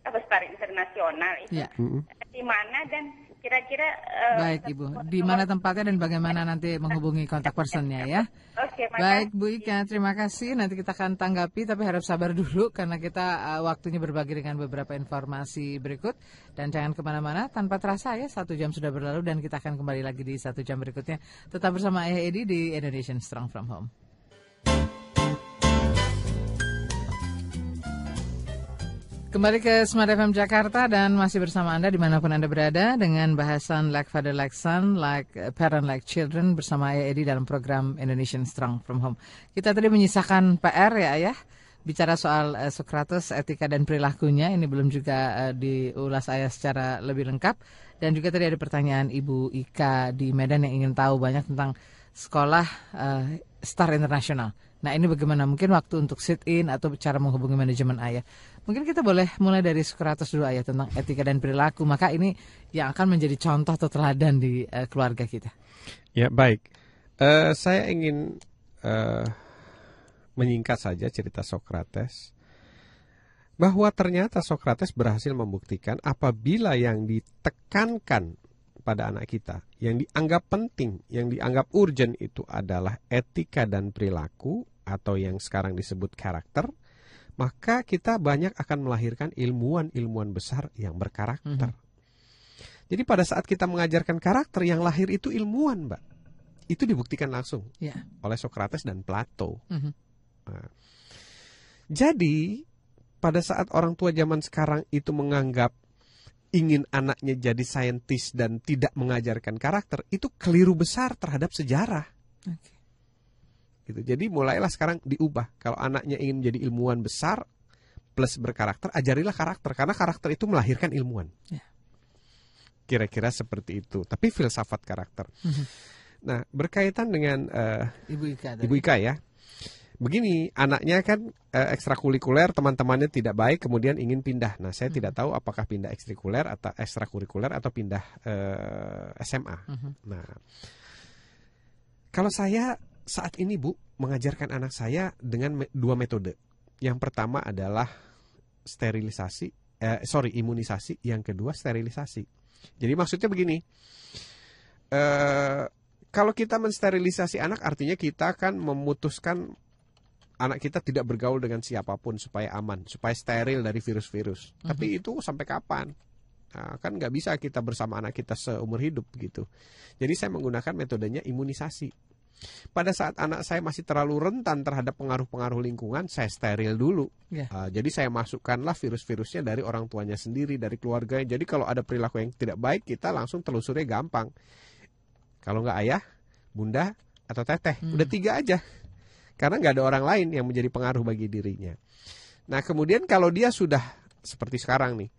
apa Star International itu yeah. mm-hmm. di mana dan Kira-kira uh, baik Ibu, di mana tempatnya dan bagaimana nanti menghubungi kontak personnya ya. Oke, baik Bu Ika, terima kasih. Nanti kita akan tanggapi, tapi harap sabar dulu karena kita uh, waktunya berbagi dengan beberapa informasi berikut. Dan jangan kemana-mana, tanpa terasa ya satu jam sudah berlalu dan kita akan kembali lagi di satu jam berikutnya. Tetap bersama Ayah Edi di Indonesian Strong From Home. Kembali ke Smart F M Jakarta dan masih bersama Anda dimanapun Anda berada dengan bahasan Like Father Like Son, Like Parent Like Children bersama Ayah Edi dalam program Indonesian Strong From Home. Kita tadi menyisakan P R ya Ayah, bicara soal uh, Socrates, etika dan perilakunya, ini belum juga uh, diulas Ayah secara lebih lengkap. Dan juga tadi ada pertanyaan Ibu Ika di Medan yang ingin tahu banyak tentang sekolah uh, Star International. Nah ini bagaimana mungkin waktu untuk sit-in atau cara menghubungi manajemen Ayah. Mungkin kita boleh mulai dari Socrates dulu Ayah tentang etika dan perilaku. Maka ini yang akan menjadi contoh atau teladan di uh, keluarga kita. Ya baik, uh, saya ingin uh, menyingkat saja cerita Socrates. Bahwa ternyata Socrates berhasil membuktikan apabila yang ditekankan pada anak kita, yang dianggap penting, yang dianggap urgent itu adalah etika dan perilaku atau yang sekarang disebut karakter, maka kita banyak akan melahirkan ilmuwan-ilmuwan besar yang berkarakter. Mm-hmm. Jadi pada saat kita mengajarkan karakter, yang lahir itu ilmuwan, Mbak. Itu dibuktikan langsung yeah. oleh Socrates dan Plato. Mm-hmm. Nah, jadi pada saat orang tua zaman sekarang itu menganggap ingin anaknya jadi saintis dan tidak mengajarkan karakter, itu keliru besar terhadap sejarah. Okay. Gitu. Jadi mulailah sekarang diubah. Kalau anaknya ingin menjadi ilmuwan besar plus berkarakter, ajarilah karakter, karena karakter itu melahirkan ilmuwan. Yeah. Kira-kira seperti itu. Tapi filsafat karakter. Mm-hmm. Nah berkaitan dengan uh, Ibu Ika, Ibu Ika ya. Begini, anaknya kan e, ekstrakurikuler, teman-temannya tidak baik, kemudian ingin pindah. Nah, saya mm-hmm. tidak tahu apakah pindah ekstrakurikuler atau ekstrakurikuler atau pindah e, S M A. Mm-hmm. Nah, kalau saya saat ini Bu mengajarkan anak saya dengan me- dua metode. Yang pertama adalah sterilisasi, eh, sorry imunisasi. Yang kedua sterilisasi. Jadi maksudnya begini. E, kalau kita mensterilisasi anak, artinya kita akan memutuskan anak kita tidak bergaul dengan siapapun supaya aman, supaya steril dari virus-virus. Mm-hmm. Tapi itu sampai kapan? Nah, kan nggak bisa kita bersama anak kita seumur hidup gitu. Jadi saya menggunakan metodenya imunisasi. Pada saat anak saya masih terlalu rentan terhadap pengaruh-pengaruh lingkungan, saya steril dulu. Yeah. Uh, jadi saya masukkanlah virus-virusnya dari orang tuanya sendiri, dari keluarganya. Jadi kalau ada perilaku yang tidak baik, kita langsung telusurnya gampang. Kalau nggak ayah, bunda, atau teteh, mm. udah tiga aja. Karena nggak ada orang lain yang menjadi pengaruh bagi dirinya. Nah kemudian kalau dia sudah seperti sekarang nih,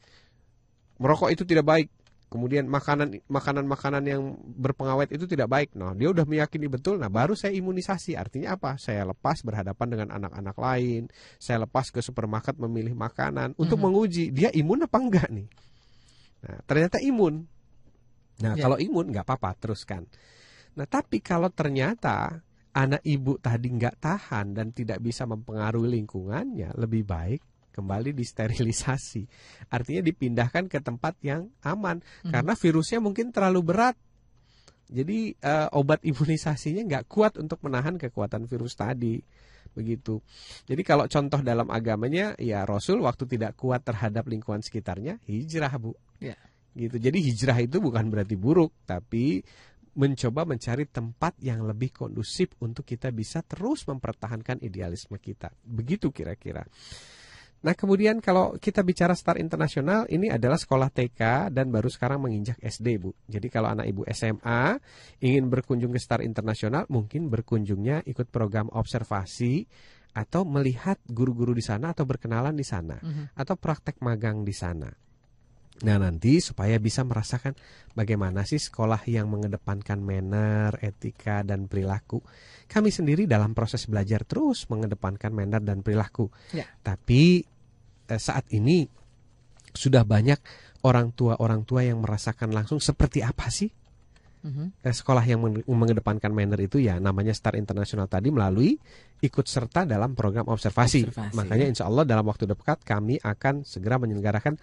merokok itu tidak baik, kemudian makanan, makanan-makanan yang berpengawet itu tidak baik. Nah dia udah meyakini betul, nah baru saya imunisasi. Artinya apa? Saya lepas berhadapan dengan anak-anak lain, saya lepas ke supermarket memilih makanan untuk mm-hmm. menguji dia imun apa enggak nih. Nah ternyata imun. Nah ya. Kalau imun nggak apa-apa, teruskan. Nah tapi kalau ternyata anak ibu tadi nggak tahan dan tidak bisa mempengaruhi lingkungannya, lebih baik kembali disterilisasi. Artinya dipindahkan ke tempat yang aman. Mm-hmm. Karena virusnya mungkin terlalu berat. Jadi uh, obat imunisasinya nggak kuat untuk menahan kekuatan virus tadi. Begitu. Jadi kalau contoh dalam agamanya, ya Rasul waktu tidak kuat terhadap lingkungan sekitarnya, hijrah Bu. Yeah. Gitu. Jadi hijrah itu bukan berarti buruk, tapi mencoba mencari tempat yang lebih kondusif untuk kita bisa terus mempertahankan idealisme kita. Begitu kira-kira. Nah kemudian kalau kita bicara Star International, ini adalah sekolah T K dan baru sekarang menginjak S D Bu. Jadi kalau anak ibu S M A ingin berkunjung ke Star International, mungkin berkunjungnya ikut program observasi atau melihat guru-guru di sana atau berkenalan di sana, mm-hmm. atau praktek magang di sana. Nah nanti supaya bisa merasakan bagaimana sih sekolah yang mengedepankan manner, etika, dan perilaku. Kami sendiri dalam proses belajar terus mengedepankan manner dan perilaku ya. Tapi eh, saat ini sudah banyak orang tua-orang tua yang merasakan langsung seperti apa sih uh-huh. eh, sekolah yang mengedepankan manner itu ya. Namanya Star International tadi melalui ikut serta dalam program observasi, observasi. Makanya insya Allah dalam waktu dekat kami akan segera menyelenggarakan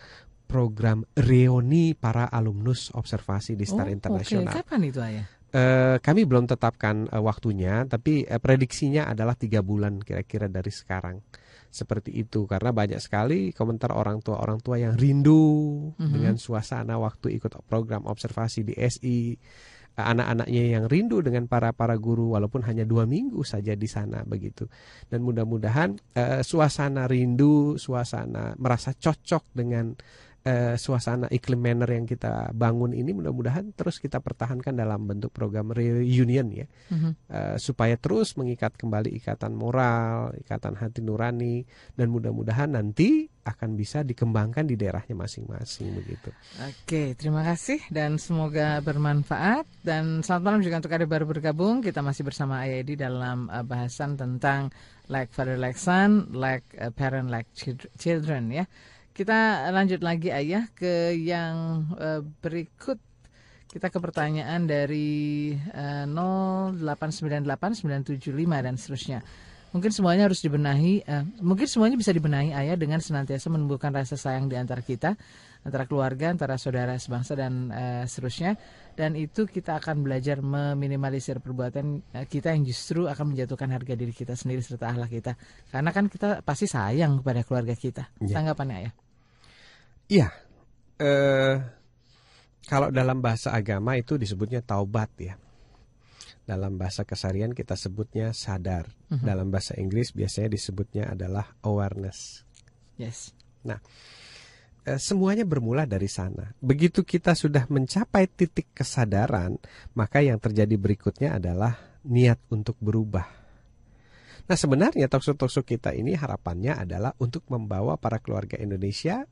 program reuni para alumnus observasi di Star oh, International. Okay. Kapan itu, Ayah? Uh, kami belum tetapkan uh, waktunya, tapi uh, prediksinya adalah tiga bulan kira-kira dari sekarang. Seperti itu, karena banyak sekali komentar orang tua-orang tua yang rindu mm-hmm. dengan suasana waktu ikut program observasi di S I. Anak-anaknya yang rindu dengan para para guru walaupun hanya dua minggu saja di sana begitu, dan mudah-mudahan eh, suasana rindu, suasana merasa cocok dengan eh, suasana iklim manner yang kita bangun ini, mudah-mudahan terus kita pertahankan dalam bentuk program reunion ya, mm-hmm. eh, supaya terus mengikat kembali ikatan moral, ikatan hati nurani, dan mudah-mudahan nanti akan bisa dikembangkan di daerahnya masing-masing begitu. Oke, terima kasih dan semoga bermanfaat. Dan selamat malam juga untuk ada baru bergabung. Kita masih bersama Ayah Edi dalam uh, bahasan tentang like father like son, like uh, parent like children ya. Kita lanjut lagi Ayah ke yang uh, berikut. Kita ke pertanyaan dari uh, nol delapan sembilan delapan sembilan tujuh lima dan seterusnya. Mungkin semuanya harus dibenahi, eh, mungkin semuanya bisa dibenahi Ayah dengan senantiasa menumbuhkan rasa sayang di antara kita, antara keluarga, antara saudara sebangsa dan eh, seterusnya. Dan itu kita akan belajar meminimalisir perbuatan eh, kita yang justru akan menjatuhkan harga diri kita sendiri serta akhlak kita. Karena kan kita pasti sayang kepada keluarga kita. Ya. Tanggapannya Ayah? Iya, eh, kalau dalam bahasa agama itu disebutnya taubat ya. Dalam bahasa keseharian kita sebutnya sadar. Uh-huh. Dalam bahasa Inggris biasanya disebutnya adalah awareness. Yes. Nah, e, semuanya bermula dari sana. Begitu kita sudah mencapai titik kesadaran, maka yang terjadi berikutnya adalah niat untuk berubah. Nah, sebenarnya talkshow-talkshow kita ini harapannya adalah untuk membawa para keluarga Indonesia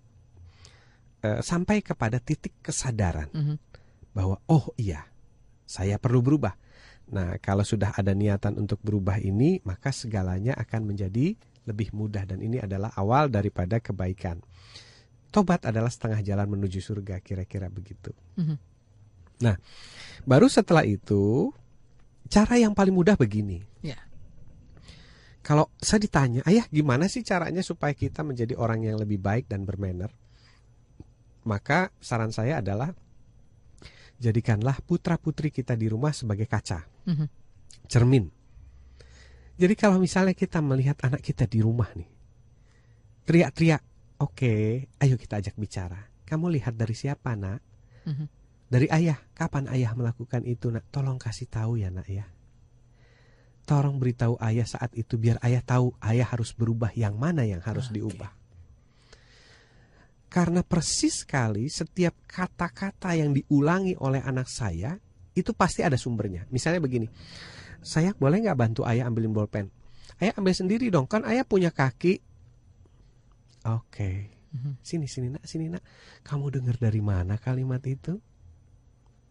e, sampai kepada titik kesadaran. Uh-huh. Bahwa oh iya, saya perlu berubah. Nah, kalau sudah ada niatan untuk berubah ini, maka segalanya akan menjadi lebih mudah. Dan ini adalah awal daripada kebaikan. Tobat adalah setengah jalan menuju surga, kira-kira begitu. Mm-hmm. Nah, baru setelah itu, cara yang paling mudah begini. Yeah. Kalau saya ditanya, ayah gimana sih caranya supaya kita menjadi orang yang lebih baik dan bermanner? Maka saran saya adalah, jadikanlah putra-putri kita di rumah sebagai kaca, mm-hmm. cermin. Jadi kalau misalnya kita melihat anak kita di rumah nih, teriak-teriak, oke, okay, ayo kita ajak bicara. Kamu lihat dari siapa, nak? Mm-hmm. Dari ayah. Kapan ayah melakukan itu, nak? Tolong kasih tahu ya, nak ya. Tolong beritahu ayah saat itu, biar ayah tahu ayah harus berubah, yang mana yang harus oh, diubah. Okay. Karena persis sekali setiap kata-kata yang diulangi oleh anak saya, itu pasti ada sumbernya. Misalnya begini, sayang boleh nggak bantu ayah ambilin bolpen? Ayah ambil sendiri dong, kan ayah punya kaki. Oke, okay. Sini, sini nak, sini nak. Kamu dengar dari mana kalimat itu?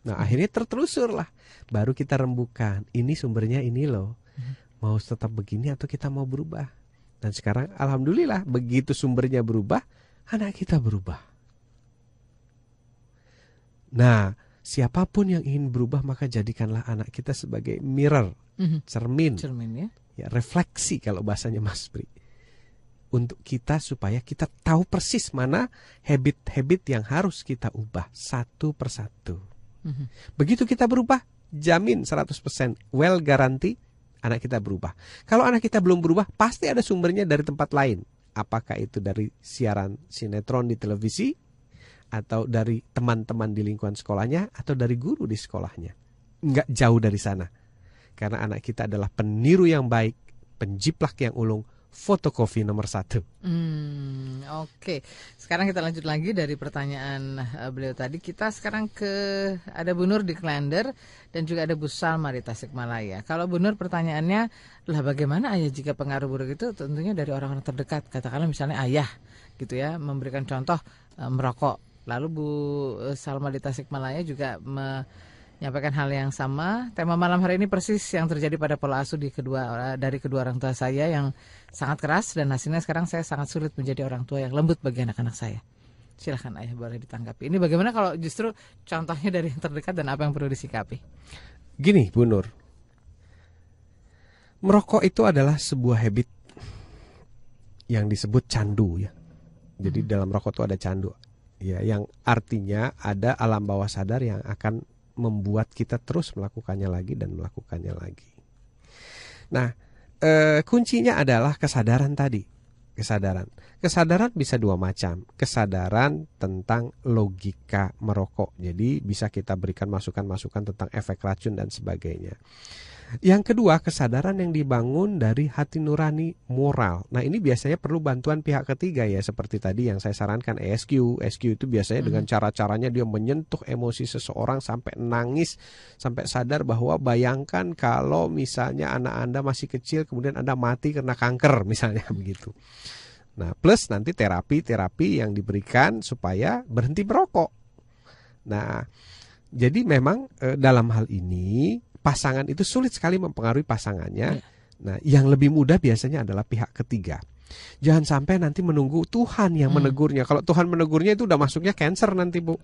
Nah akhirnya tertelusur lah. Baru kita rembukan, ini sumbernya ini loh. Mau tetap begini atau kita mau berubah? Dan sekarang alhamdulillah begitu sumbernya berubah, anak kita berubah. Nah, siapapun yang ingin berubah, maka jadikanlah anak kita sebagai mirror, mm-hmm. cermin, cermin ya? Ya, refleksi kalau bahasanya Mas Pri. Untuk kita supaya kita tahu persis mana habit-habit yang harus kita ubah satu persatu. Mm-hmm. Begitu kita berubah, jamin seratus persen, well garanti anak kita berubah. Kalau anak kita belum berubah, pasti ada sumbernya dari tempat lain. Apakah itu dari siaran sinetron di televisi, atau dari teman-teman di lingkungan sekolahnya, atau dari guru di sekolahnya. Nggak jauh dari sana. Karena anak kita adalah peniru yang baik, penjiplak yang ulung, fotokopi nomor satu. Hmm, Oke, okay. Sekarang kita lanjut lagi dari pertanyaan uh, beliau tadi. Kita sekarang ke ada Bu Nur di Klender dan juga ada Bu Salma di Tasikmalaya. Kalau Bu Nur pertanyaannya, lah bagaimana ayah jika pengaruh buruk itu tentunya dari orang-orang terdekat, katakanlah misalnya ayah, gitu ya, memberikan contoh uh, merokok. Lalu Bu Salma di Tasikmalaya juga me menyampaikan hal yang sama. Tema malam hari ini persis yang terjadi pada pola asuh di kedua, dari kedua orang tua saya yang sangat keras, dan hasilnya sekarang saya sangat sulit menjadi orang tua yang lembut bagi anak-anak saya. Silahkan ayah boleh ditanggapi. Ini bagaimana kalau justru contohnya dari yang terdekat dan apa yang perlu disikapi? Gini Bu Nur, merokok itu adalah sebuah habit yang disebut candu ya. Jadi hmm. dalam rokok itu ada candu. ya, yang artinya ada alam bawah sadar yang akan membuat kita terus melakukannya lagi dan melakukannya lagi. Nah, e, kuncinya adalah kesadaran tadi. Kesadaran. Kesadaran bisa dua macam. Kesadaran tentang logika merokok. Jadi bisa kita berikan masukan-masukan tentang efek racun dan sebagainya. Yang kedua, kesadaran yang dibangun dari hati nurani moral. Nah, ini biasanya perlu bantuan pihak ketiga ya. Seperti tadi yang saya sarankan E S Q. E S Q itu biasanya hmm. dengan cara-caranya dia menyentuh emosi seseorang sampai nangis. Sampai sadar bahwa bayangkan kalau misalnya anak Anda masih kecil kemudian Anda mati karena kanker misalnya begitu. Nah, plus nanti terapi-terapi yang diberikan supaya berhenti merokok. Nah, jadi memang e, dalam hal ini pasangan itu sulit sekali mempengaruhi pasangannya. Ya. Nah, yang lebih mudah biasanya adalah pihak ketiga. Jangan sampai nanti menunggu Tuhan yang hmm. menegurnya. Kalau Tuhan menegurnya itu udah masuknya cancer nanti, Bu.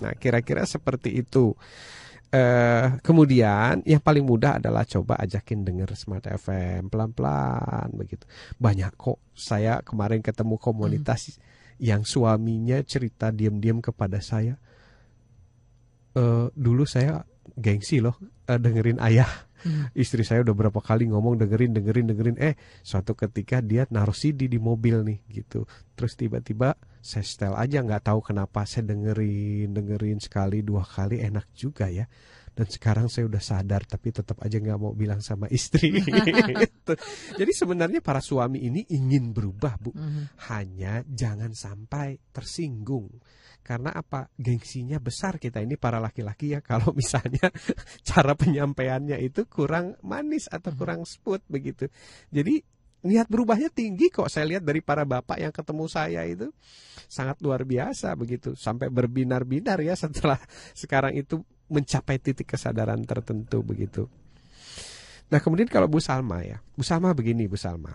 Nah, kira-kira seperti itu. Uh, kemudian yang paling mudah adalah coba ajakin denger Smart F M pelan-pelan begitu. Banyak kok, saya kemarin ketemu komunitas hmm. yang suaminya cerita diam-diam kepada saya, uh, dulu saya gengsi loh uh, dengerin ayah. Hmm. Istri saya udah berapa kali ngomong dengerin, dengerin, dengerin. Eh, suatu ketika dia naruh C D di mobil nih gitu. Terus tiba-tiba saya setel aja, nggak tahu kenapa saya dengerin, dengerin sekali, dua kali, enak juga ya. Dan sekarang saya udah sadar, tapi tetap aja nggak mau bilang sama istri. Jadi sebenarnya para suami ini ingin berubah, Bu. Mm-hmm. Hanya jangan sampai tersinggung. Karena apa? Gengsinya besar kita ini para laki-laki ya. Kalau misalnya cara penyampaiannya itu kurang manis atau mm-hmm. kurang smooth begitu. Jadi niat berubahnya tinggi kok, saya lihat dari para bapak yang ketemu saya itu sangat luar biasa begitu. Sampai berbinar-binar ya setelah sekarang itu mencapai titik kesadaran tertentu begitu. Nah, kemudian kalau Bu Salma ya, Bu Salma begini Bu Salma.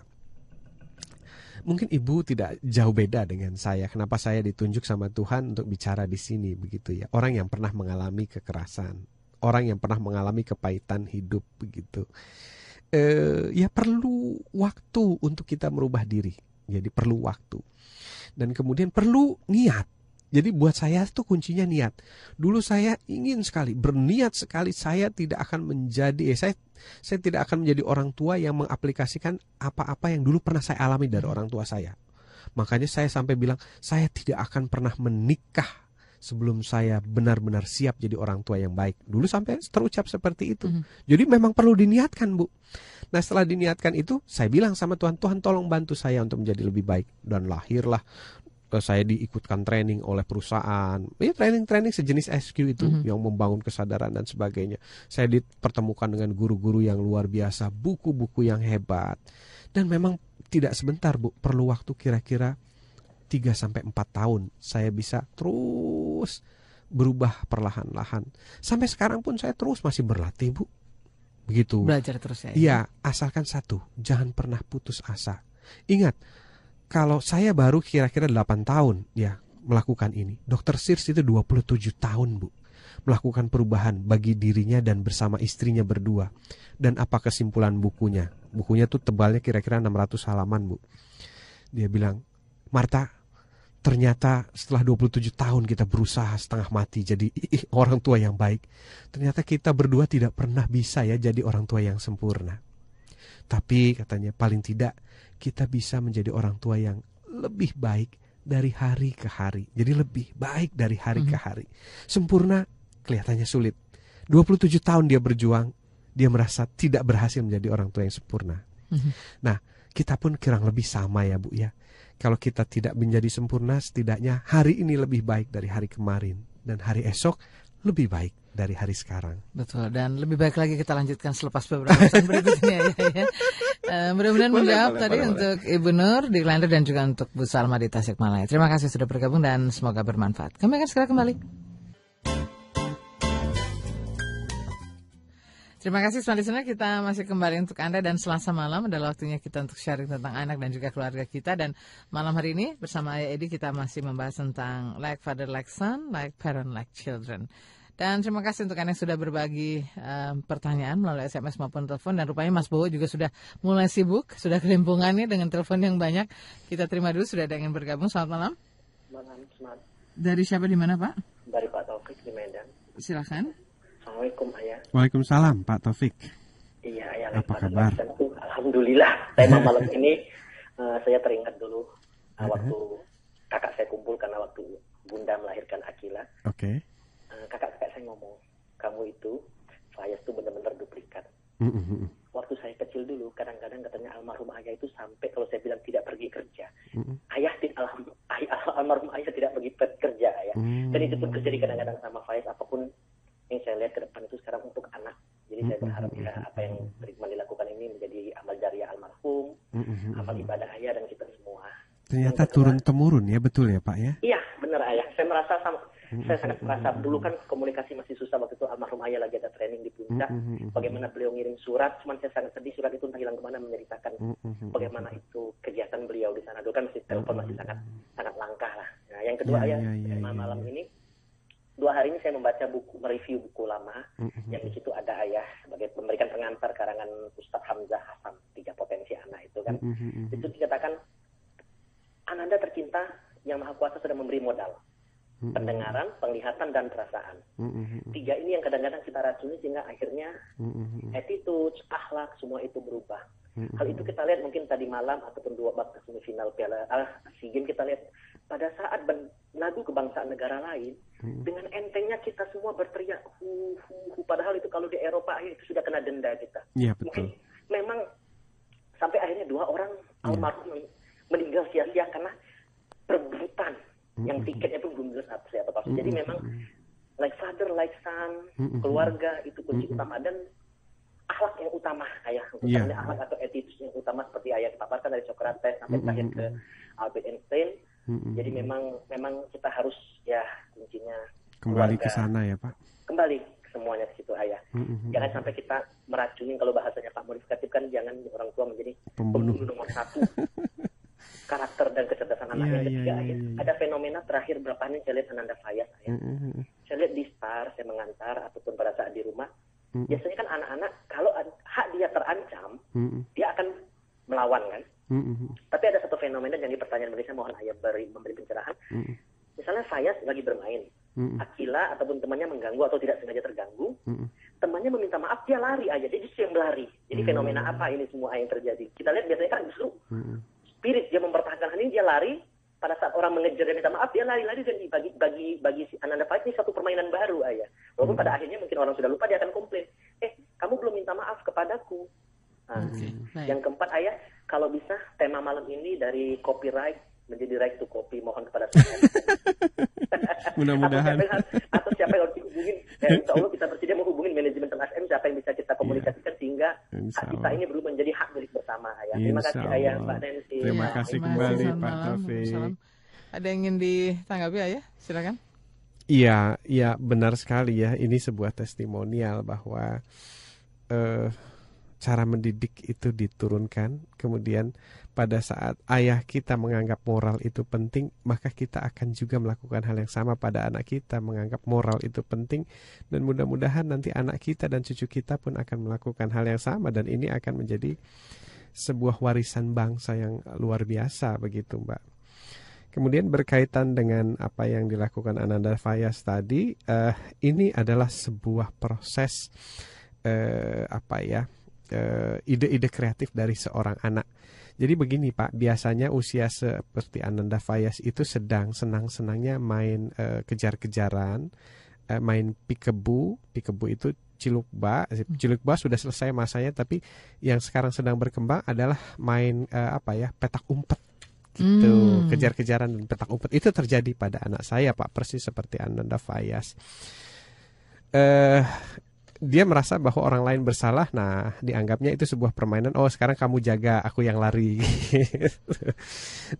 Mungkin Ibu tidak jauh beda dengan saya. Kenapa saya ditunjuk sama Tuhan untuk bicara di sini begitu ya. Orang yang pernah mengalami kekerasan, orang yang pernah mengalami kepahitan hidup begitu. Uh, ya perlu waktu untuk kita merubah diri. Jadi perlu waktu. Dan kemudian perlu niat. Jadi buat saya itu kuncinya niat. Dulu saya ingin sekali, berniat sekali saya tidak akan menjadi eh, saya saya tidak akan menjadi orang tua yang mengaplikasikan apa-apa yang dulu pernah saya alami dari orang tua saya. Makanya saya sampai bilang saya tidak akan pernah menikah sebelum saya benar-benar siap jadi orang tua yang baik. Dulu sampai terucap seperti itu. Mm-hmm. Jadi memang perlu diniatkan, Bu. Nah, setelah diniatkan itu, saya bilang sama Tuhan, Tuhan tolong bantu saya untuk menjadi lebih baik. Dan lahirlah saya diikutkan training oleh perusahaan. Ya, training-training sejenis E S Q itu mm-hmm. yang membangun kesadaran dan sebagainya. Saya dipertemukan dengan guru-guru yang luar biasa, buku-buku yang hebat. Dan memang tidak sebentar, Bu. Perlu waktu kira-kira tiga sampai empat tahun saya bisa terus berubah perlahan-lahan. Sampai sekarang pun saya terus masih berlatih, Bu. Begitu. Belajar terus ya. Iya, asalkan satu, jangan pernah putus asa. Ingat, kalau saya baru kira-kira delapan tahun ya melakukan ini. dokter Sears itu dua puluh tujuh tahun, Bu, melakukan perubahan bagi dirinya dan bersama istrinya berdua. Dan apa kesimpulan bukunya? Bukunya tuh tebalnya kira-kira enam ratus halaman, Bu. Dia bilang, "Martha, ternyata setelah dua puluh tujuh tahun kita berusaha setengah mati jadi orang tua yang baik. Ternyata kita berdua tidak pernah bisa ya jadi orang tua yang sempurna. Tapi," katanya, "paling tidak kita bisa menjadi orang tua yang lebih baik dari hari ke hari." Jadi lebih baik dari hari mm-hmm. ke hari. Sempurna kelihatannya sulit. dua puluh tujuh tahun dia berjuang, dia merasa tidak berhasil menjadi orang tua yang sempurna. Mm-hmm. Nah, kita pun kurang lebih sama ya, Bu ya. Kalau kita tidak menjadi sempurna, setidaknya hari ini lebih baik dari hari kemarin. Dan hari esok lebih baik dari hari sekarang. Betul, dan lebih baik lagi kita lanjutkan selepas beberapa pesan berikutnya. ya, ya. Uh, Mudah-mudahan menjawab tadi boleh, untuk boleh. Ibu Nur di Klander dan juga untuk Bu Salma di Tasikmalaya. Terima kasih sudah bergabung dan semoga bermanfaat. Kami akan segera kembali. Terima kasih semua listener, kita masih kembali untuk Anda dan Selasa malam adalah waktunya kita untuk sharing tentang anak dan juga keluarga kita. Dan malam hari ini bersama Ayah Edi kita masih membahas tentang like father, like son, like parent, like children. Dan terima kasih untuk Anda yang sudah berbagi um, pertanyaan melalui S M S maupun telepon. Dan rupanya Mas Bowo juga sudah mulai sibuk, sudah kelimpungannya dengan telepon yang banyak. Kita terima dulu, sudah ada yang bergabung. Selamat malam. Selamat malam. Dari siapa di mana, Pak? Dari Pak Taufik di Medan. Silakan. Assalamualaikum, Ayah. Waalaikumsalam, Pak Taufik. Iya, Ayah. Apa kabar? Tentu, alhamdulillah. Tema malam ini uh, saya teringat dulu uh, waktu kakak saya kumpul karena waktu Bunda melahirkan Akila. Oke. Okay. Uh, kakak-kakak saya ngomong, kamu itu, Faiz itu benar-benar duplikat. Mm-hmm. Waktu saya kecil dulu, kadang-kadang katanya almarhum ayah itu sampai kalau saya bilang tidak pergi kerja, mm-hmm. ayah almarhum ayah, almarhum ayah tidak pergi kerja ayah. Mm-hmm. Dan itu pun terjadi kadang-kadang sama Faiz. Apapun yang saya lihat ke depan itu sekarang untuk anak. Jadi mm-hmm. saya berharap ya, apa yang terima dilakukan ini menjadi amal jariah almarhum, mm-hmm. amal ibadah ayah dan kita semua. Ternyata turun temurun ya, betul ya Pak ya? Iya benar ayah. Saya merasa sama. Saya sangat merasa dulu kan komunikasi masih susah waktu itu almarhum ayah lagi ada training di puncak. Bagaimana beliau ngirim surat, cuman saya sangat sedih surat itu entah hilang kemana, menceritakan bagaimana itu kegiatan beliau di sana. Dulu kan masih telepon masih sangat sangat langka lah. Nah, yang kedua ya, ayah ya, ya, malam ya. Ini dua hari ini saya membaca buku, mereview buku lama yang di situ ada ayah sebagai memberikan pengantar karangan Ustadz Hamzah Hasan, tiga potensi anak itu kan. Itu dikatakan Ananda tercinta yang Maha Kuasa sudah memberi modal. Pendengaran, penglihatan, dan perasaan. Mm-hmm. Tiga ini yang kadang-kadang kita racuni sehingga akhirnya mm-hmm. attitude, akhlak, semua itu berubah. Mm-hmm. Hal itu kita lihat mungkin tadi malam ataupun dua bab semifinal Piala ah, SEA Games kita lihat pada saat lagu kebangsaan negara lain mm-hmm. dengan entengnya kita semua berteriak hu hu hu. Padahal itu kalau di Eropa itu sudah kena denda kita. Yeah, betul. Mungkin memang sampai akhirnya dua orang yeah. almarhum meninggal sia-sia karena perburutan. Yang tiketnya itu belum jelas apa sih atau apa. Jadi memang like father, like son, keluarga itu kunci utama dan akhlak yang utama ayah. Karena yeah. akhlak atau attitude yang utama seperti ayah dipaparkan dari Socrates sampai terakhir ke Albert Einstein. Jadi memang memang kita harus ya kuncinya kembali ke sana ya Pak. Kembali semuanya ke situ ayah. Jangan sampai kita meracuni kalau bahasanya Pak modifikatif kan jangan orang tua menjadi pembunuh, pembunuh nomor satu. Karakter dan kecerdasan anak yeah, yang ketiga yeah, yeah, yeah. Ada fenomena terakhir berapa hari saya lihat Ananda Fayas ya. Mm-hmm. Saya lihat di Star, saya mengantar ataupun pada saat di rumah mm-hmm. biasanya kan anak-anak kalau hak dia terancam mm-hmm. dia akan melawan kan mm-hmm. tapi ada satu fenomena yang dipertanyakan bagi saya, mohon ayah beri, memberi pencerahan mm-hmm. misalnya Fayas lagi bermain mm-hmm. Akila ataupun temannya mengganggu atau tidak sengaja terganggu mm-hmm. temannya meminta maaf, dia lari aja, jadi dia yang berlari. Jadi mm-hmm. fenomena apa ini semua yang terjadi kita lihat biasanya kan justru mm-hmm. spirit dia mempertahankan ini, dia lari. Pada saat orang mengejar dan minta maaf, dia lari-lari dan dibagi bagi bagi si Ananda Faiz ini satu permainan baru ayah. Walaupun pada akhirnya mungkin orang sudah lupa, dia akan komplain. Eh, kamu belum minta maaf kepadaku. Nah, okay. Yang keempat ayah, kalau bisa tema malam ini dari copyright menjadi right to copy, mohon kepada Tuhan. Mudah-mudahan. Atau siapa yang harus dihubungin? Eh, Insya Allah kita bersedia menghubungin manajemen S M siapa yang bisa kita komunikasikan yeah. sehingga hak kita ini belum menjadi hak milik bersama ayah. Terima kasih ayah Pak Nancy. Terima kasih ya, kembali Pak Taufik. Ada yang ingin ditanggapi ayah? Silakan. Iya, iya benar sekali ya. Ini sebuah testimonial bahwa eh, cara mendidik itu diturunkan. Kemudian pada saat ayah kita menganggap moral itu penting, maka kita akan juga melakukan hal yang sama pada anak kita, menganggap moral itu penting. Dan mudah-mudahan nanti anak kita dan cucu kita pun akan melakukan hal yang sama. Dan ini akan menjadi sebuah warisan bangsa yang luar biasa begitu Mbak. Kemudian berkaitan dengan apa yang dilakukan Ananda Fayas tadi, eh, ini adalah sebuah proses eh, apa ya Uh, ide-ide kreatif dari seorang anak. Jadi begini Pak, biasanya usia seperti Ananda Fayas itu sedang senang-senangnya main uh, kejar-kejaran, uh, main pikebu. Pikebu itu cilukba. Cilukba sudah selesai masanya, tapi yang sekarang sedang berkembang adalah main uh, apa ya petak umpet gitu, hmm. kejar-kejaran dan petak umpet itu terjadi pada anak saya Pak, persis seperti Ananda Fayas. Eh uh, Dia merasa bahwa orang lain bersalah, nah dianggapnya itu sebuah permainan. Oh sekarang kamu jaga, aku yang lari.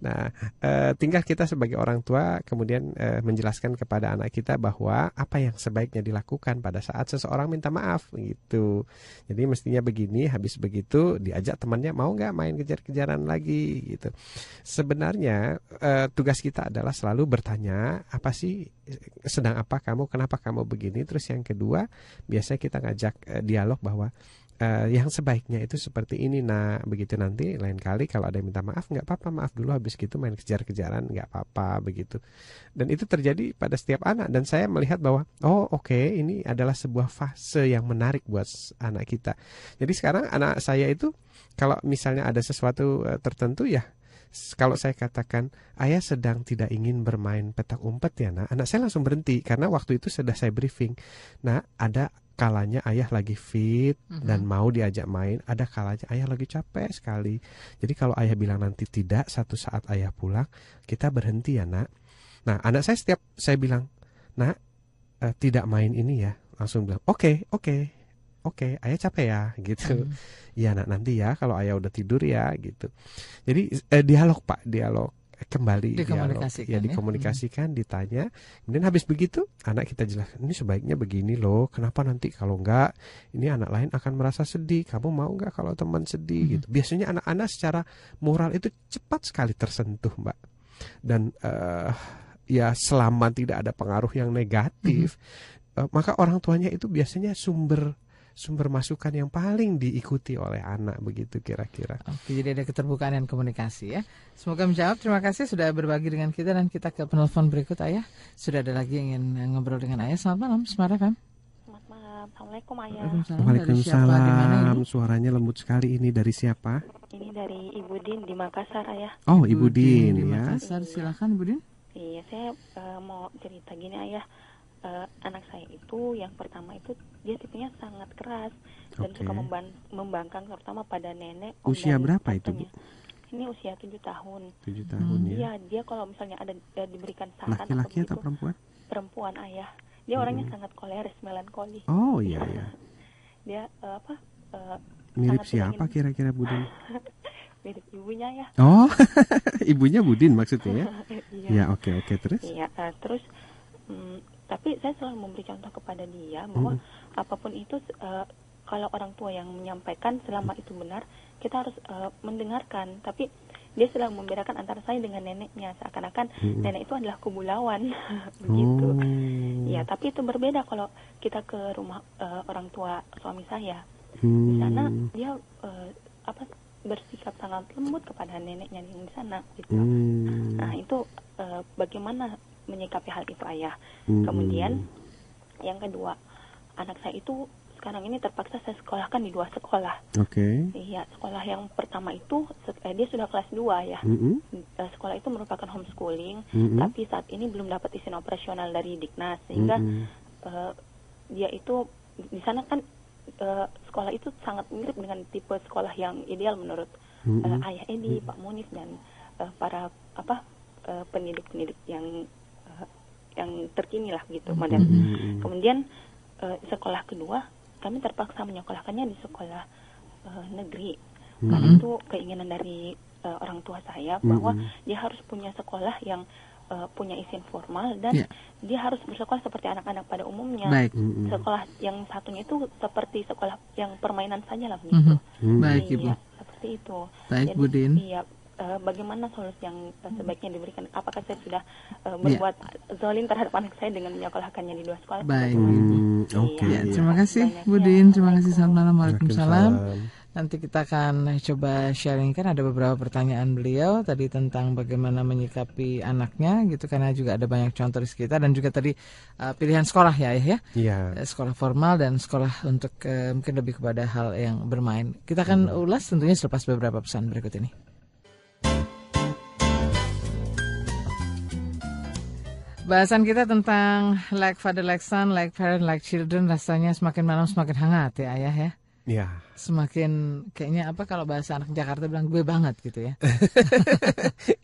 Nah, eh, tinggal kita sebagai orang tua kemudian eh, menjelaskan kepada anak kita bahwa apa yang sebaiknya dilakukan pada saat seseorang minta maaf gitu. Jadi mestinya begini, habis begitu diajak temannya mau nggak main kejar-kejaran lagi gitu. Sebenarnya eh, tugas kita adalah selalu bertanya apa sih sedang apa kamu, kenapa kamu begini. Terus yang kedua biasanya kita ngajak dialog bahwa Uh, yang sebaiknya itu seperti ini nak, begitu. Nanti lain kali kalau ada yang minta maaf, nggak apa-apa, maaf dulu, habis gitu main kejar-kejaran nggak apa-apa, begitu. Dan itu terjadi pada setiap anak, dan saya melihat bahwa oh oke okay, ini adalah sebuah fase yang menarik buat anak kita. Jadi sekarang anak saya itu kalau misalnya ada sesuatu uh, tertentu ya, kalau saya katakan, ayah sedang tidak ingin bermain petak umpet ya nak, anak saya langsung berhenti, karena waktu itu sudah saya briefing. Nah, ada kalanya ayah lagi fit mm-hmm. dan mau diajak main, ada kalanya ayah lagi capek sekali. Jadi kalau ayah bilang nanti tidak, satu saat ayah pulang, kita berhenti ya nak. Nah, anak saya setiap saya bilang, nak, eh, tidak main ini ya, langsung bilang, oke, okay, oke. Okay. Oke, okay, ayah capek ya, gitu. Iya, hmm. nak, nanti ya kalau ayah udah tidur ya, gitu. Jadi eh, dialog Pak, dialog kembali dialog, ya, ya dikomunikasikan, hmm. ditanya. Kemudian habis begitu, anak kita jelaskan, ini sebaiknya begini loh. Kenapa nanti kalau enggak, ini anak lain akan merasa sedih. Kamu mau enggak kalau teman sedih, hmm. gitu. Biasanya anak-anak secara moral itu cepat sekali tersentuh, Mbak. Dan uh, ya selama tidak ada pengaruh yang negatif, hmm. uh, maka orang tuanya itu biasanya sumber sumber masukan yang paling diikuti oleh anak, begitu kira-kira. Oke, jadi ada keterbukaan dan komunikasi ya. Semoga menjawab. Terima kasih sudah berbagi dengan kita, dan kita ke penelpon berikut. Ayah, sudah ada lagi yang ingin ngobrol dengan ayah. Selamat malam, Smart F M. Selamat malam, Assalamualaikum ayah. Waalaikumsalam. Suaranya lembut sekali. Ini dari siapa? Ini dari Ibu Din di Makassar ayah. Oh, Ibu, Ibu Din, Din di ya. Makassar, silakan Ibu Din. Iya, saya uh, mau cerita gini ayah. Uh, anak saya itu yang pertama itu dia tipenya sangat keras dan okay. suka memban membangkang terutama pada nenek. Usia berapa itu Bu? Ini usia tujuh tahun. tujuh tahun hmm. ya. Iya, dia kalau misalnya ada ya, diberikan saran. Laki-laki atau perempuan? Perempuan ayah. Dia hmm. orangnya sangat koleris, melankoli. Oh iya ya. Dia uh, apa? Uh, mirip siapa kira-kira Bu Din? Mirip ibunya ya. Oh, ibunya Bu Din maksudnya ya? Iya. Ya oke okay, oke okay. Terus? Iya uh, terus. Um, Tapi saya selalu memberi contoh kepada dia bahwa hmm. apapun itu uh, kalau orang tua yang menyampaikan selama itu benar, kita harus uh, mendengarkan. Tapi dia selalu membedakan antara saya dengan neneknya, seakan-akan hmm. nenek itu adalah kubulawan begitu. Oh. Ya, tapi itu berbeda kalau kita ke rumah uh, orang tua suami saya. Hmm. Di sana dia uh, apa bersikap sangat lembut kepada neneknya di sana gitu. Hmm. Nah, itu uh, bagaimana menyikapi hal itu ayah. Hmm. Kemudian yang kedua, anak saya itu sekarang ini terpaksa saya sekolahkan di dua sekolah. Oke. Okay. Iya, sekolah yang pertama itu eh, dia sudah kelas dua ya. Mm-hmm. Sekolah itu merupakan homeschooling, mm-hmm. tapi saat ini belum dapat izin operasional dari Diknas sehingga mm-hmm. eh, dia itu di sana kan eh, sekolah itu sangat mirip dengan tipe sekolah yang ideal menurut mm-hmm. eh, ayah Edi, mm-hmm. Pak Munif dan eh, para apa eh, pendidik-pendidik yang yang terkini lah gitu model. Mm-hmm. Kemudian uh, sekolah kedua kami terpaksa menyekolahkannya di sekolah uh, negeri. Mm-hmm. Karena itu keinginan dari uh, orang tua saya bahwa mm-hmm. dia harus punya sekolah yang uh, punya izin formal dan yeah. dia harus bersekolah seperti anak-anak pada umumnya. Baik. Mm-hmm. Sekolah yang satunya itu seperti sekolah yang permainan saja lah gitu. Mm-hmm. Baik Ibu. Iya, seperti itu. Baik Bu Din. Iya. Bagaimana solusi yang sebaiknya diberikan? Apakah saya sudah uh, berbuat ya. zolim terhadap anak saya dengan menyekolahkannya di dua sekolah? Baik, hmm, oke. Okay. Ya, terima kasih, ya. Bu Din. Terima kasih. Selamat malam. Waalaikumsalam. Nanti kita akan coba sharingkan. Ada beberapa pertanyaan beliau tadi tentang bagaimana menyikapi anaknya gitu, karena juga ada banyak contoh di sekitar. Dan juga tadi uh, pilihan sekolah ya ya, ya. Sekolah formal dan sekolah untuk uh, mungkin lebih kepada hal yang bermain. Kita akan hmm. ulas tentunya selepas beberapa pesan berikut ini. Bahasan kita tentang like father, like son, like parent, like children. Rasanya semakin malam semakin hangat ya ayah ya. Iya. Semakin kayaknya apa kalau bahasa anak Jakarta bilang gue banget gitu ya.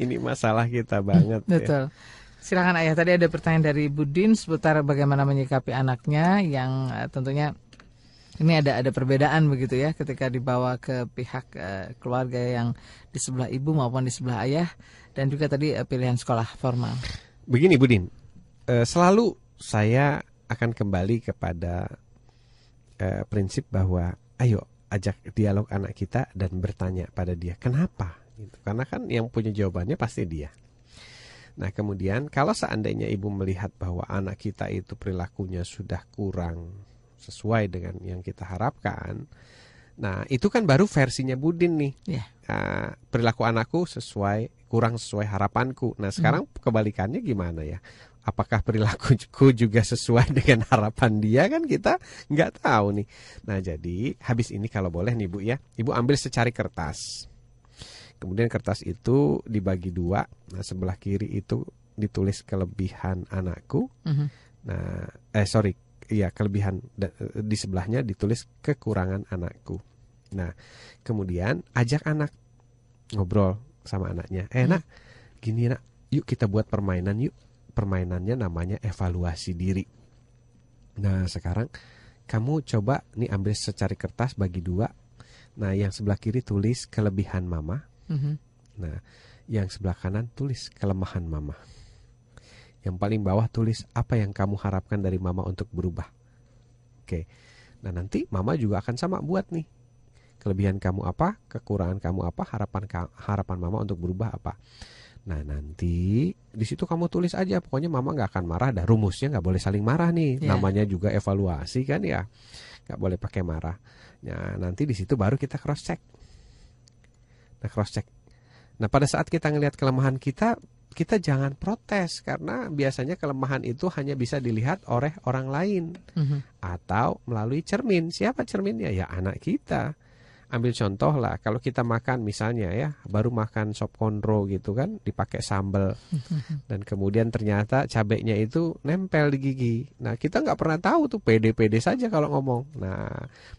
Ini masalah kita banget. Betul. Ya. Silakan ayah, tadi ada pertanyaan dari Bu Din seputar bagaimana menyikapi anaknya yang tentunya ini ada ada perbedaan begitu ya ketika dibawa ke pihak uh, keluarga yang di sebelah ibu maupun di sebelah ayah, dan juga tadi uh, pilihan sekolah formal. Begini Bu Din, eh, selalu saya akan kembali kepada eh, prinsip bahwa ayo ajak dialog anak kita dan bertanya pada dia kenapa, gitu. Karena kan yang punya jawabannya pasti dia. Nah kemudian kalau seandainya ibu melihat bahwa anak kita itu perilakunya sudah kurang sesuai dengan yang kita harapkan, Nah, itu kan baru versinya Budin nih. Yeah. Uh, perilaku anakku sesuai kurang sesuai harapanku. Nah, sekarang mm. kebalikannya gimana ya? Apakah perilakuku juga sesuai dengan harapan dia, kan kita nggak tahu nih. Nah, jadi habis ini kalau boleh nih Bu ya, Ibu ambil secari kertas. Kemudian kertas itu dibagi dua. Nah, sebelah kiri itu ditulis kelebihan anakku. Mm-hmm. Nah, eh sorry. Iya, kelebihan di sebelahnya ditulis kekurangan anakku. Nah, kemudian ajak anak ngobrol sama anaknya. Eh, nak, gini nak, yuk kita buat permainan yuk. Permainannya namanya evaluasi diri. Nah, sekarang kamu coba nih ambil secari kertas bagi dua. Nah, yang sebelah kiri tulis kelebihan mama. Mm-hmm. Nah, yang sebelah kanan tulis kelemahan mama. Yang paling bawah tulis apa yang kamu harapkan dari mama untuk berubah. Oke. Nah, nanti mama juga akan sama buat nih. Kelebihan kamu apa, kekurangan kamu apa, harapan ka- harapan mama untuk berubah apa. Nah, nanti di situ kamu tulis aja. Pokoknya mama nggak akan marah. Dah rumusnya nggak boleh saling marah nih. Yeah. Namanya juga evaluasi kan ya. Nggak boleh pakai marah. Nah, nanti di situ baru kita cross check. Nah, cross check. Nah, pada saat kita ngelihat kelemahan kita, kita jangan protes, karena biasanya kelemahan itu hanya bisa dilihat oleh orang lain. Mm-hmm. Atau melalui cermin. Siapa cerminnya? Ya anak kita. Ambil contoh lah, kalau kita makan misalnya ya, baru makan sop konro gitu kan, dipakai sambal. Mm-hmm. Dan kemudian ternyata cabenya itu nempel di gigi. Nah, kita nggak pernah tahu tuh, pede-pede saja kalau ngomong. Nah,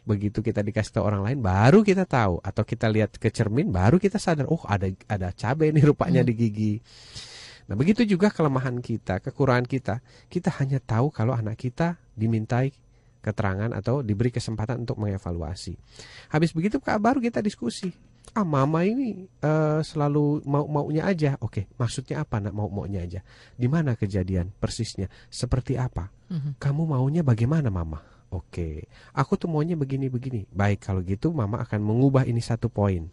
begitu kita dikasih tahu orang lain, baru kita tahu. Atau kita lihat ke cermin, baru kita sadar, oh ada ada cabe nih rupanya mm-hmm. di gigi. Nah, begitu juga kelemahan kita, kekurangan kita. Kita hanya tahu kalau anak kita dimintai keterangan atau diberi kesempatan untuk mengevaluasi. Habis begitu baru kita diskusi. Ah, mama ini uh, selalu mau-maunya aja. Oke, maksudnya apa nak mau-maunya aja? Di mana kejadian persisnya? Seperti apa? Mm-hmm. Kamu maunya bagaimana mama? Oke, aku tuh maunya begini-begini. Baik, kalau gitu mama akan mengubah ini satu poin.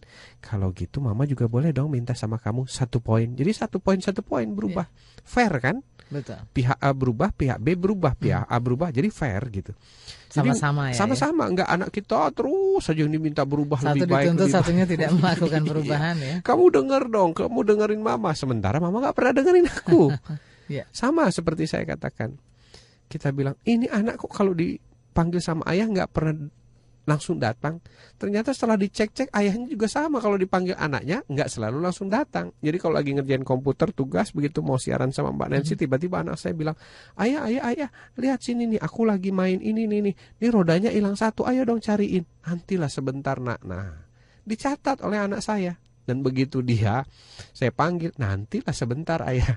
Kalau gitu mama juga boleh dong minta sama kamu satu poin. Jadi satu poin, satu poin berubah. Yeah. Fair kan? Betul. Pihak A berubah, pihak B berubah, pihak hmm. A berubah. Jadi fair gitu. Sama-sama ya. Sama-sama. Ya? Enggak, anak kita terus saja yang diminta berubah satu lebih baik. Satu dituntut, satunya baik. Tidak melakukan perubahan ya. Kamu denger dong, kamu dengerin mama. Sementara mama gak pernah dengerin aku. Yeah. Sama seperti saya katakan. Kita bilang, ini anak kok kalau di... panggil sama ayah nggak pernah langsung datang. Ternyata setelah dicek-cek ayahnya juga sama, kalau dipanggil anaknya nggak selalu langsung datang. Jadi kalau lagi ngerjain komputer tugas, begitu mau siaran sama Mbak Nancy, mm-hmm. tiba-tiba anak saya bilang, ayah ayah ayah lihat sini nih, aku lagi main ini nih nih, ini rodanya hilang satu, ayo dong cariin. Nantilah sebentar nak. Nah, dicatat oleh anak saya. Dan begitu dia saya panggil, nantilah sebentar ayah.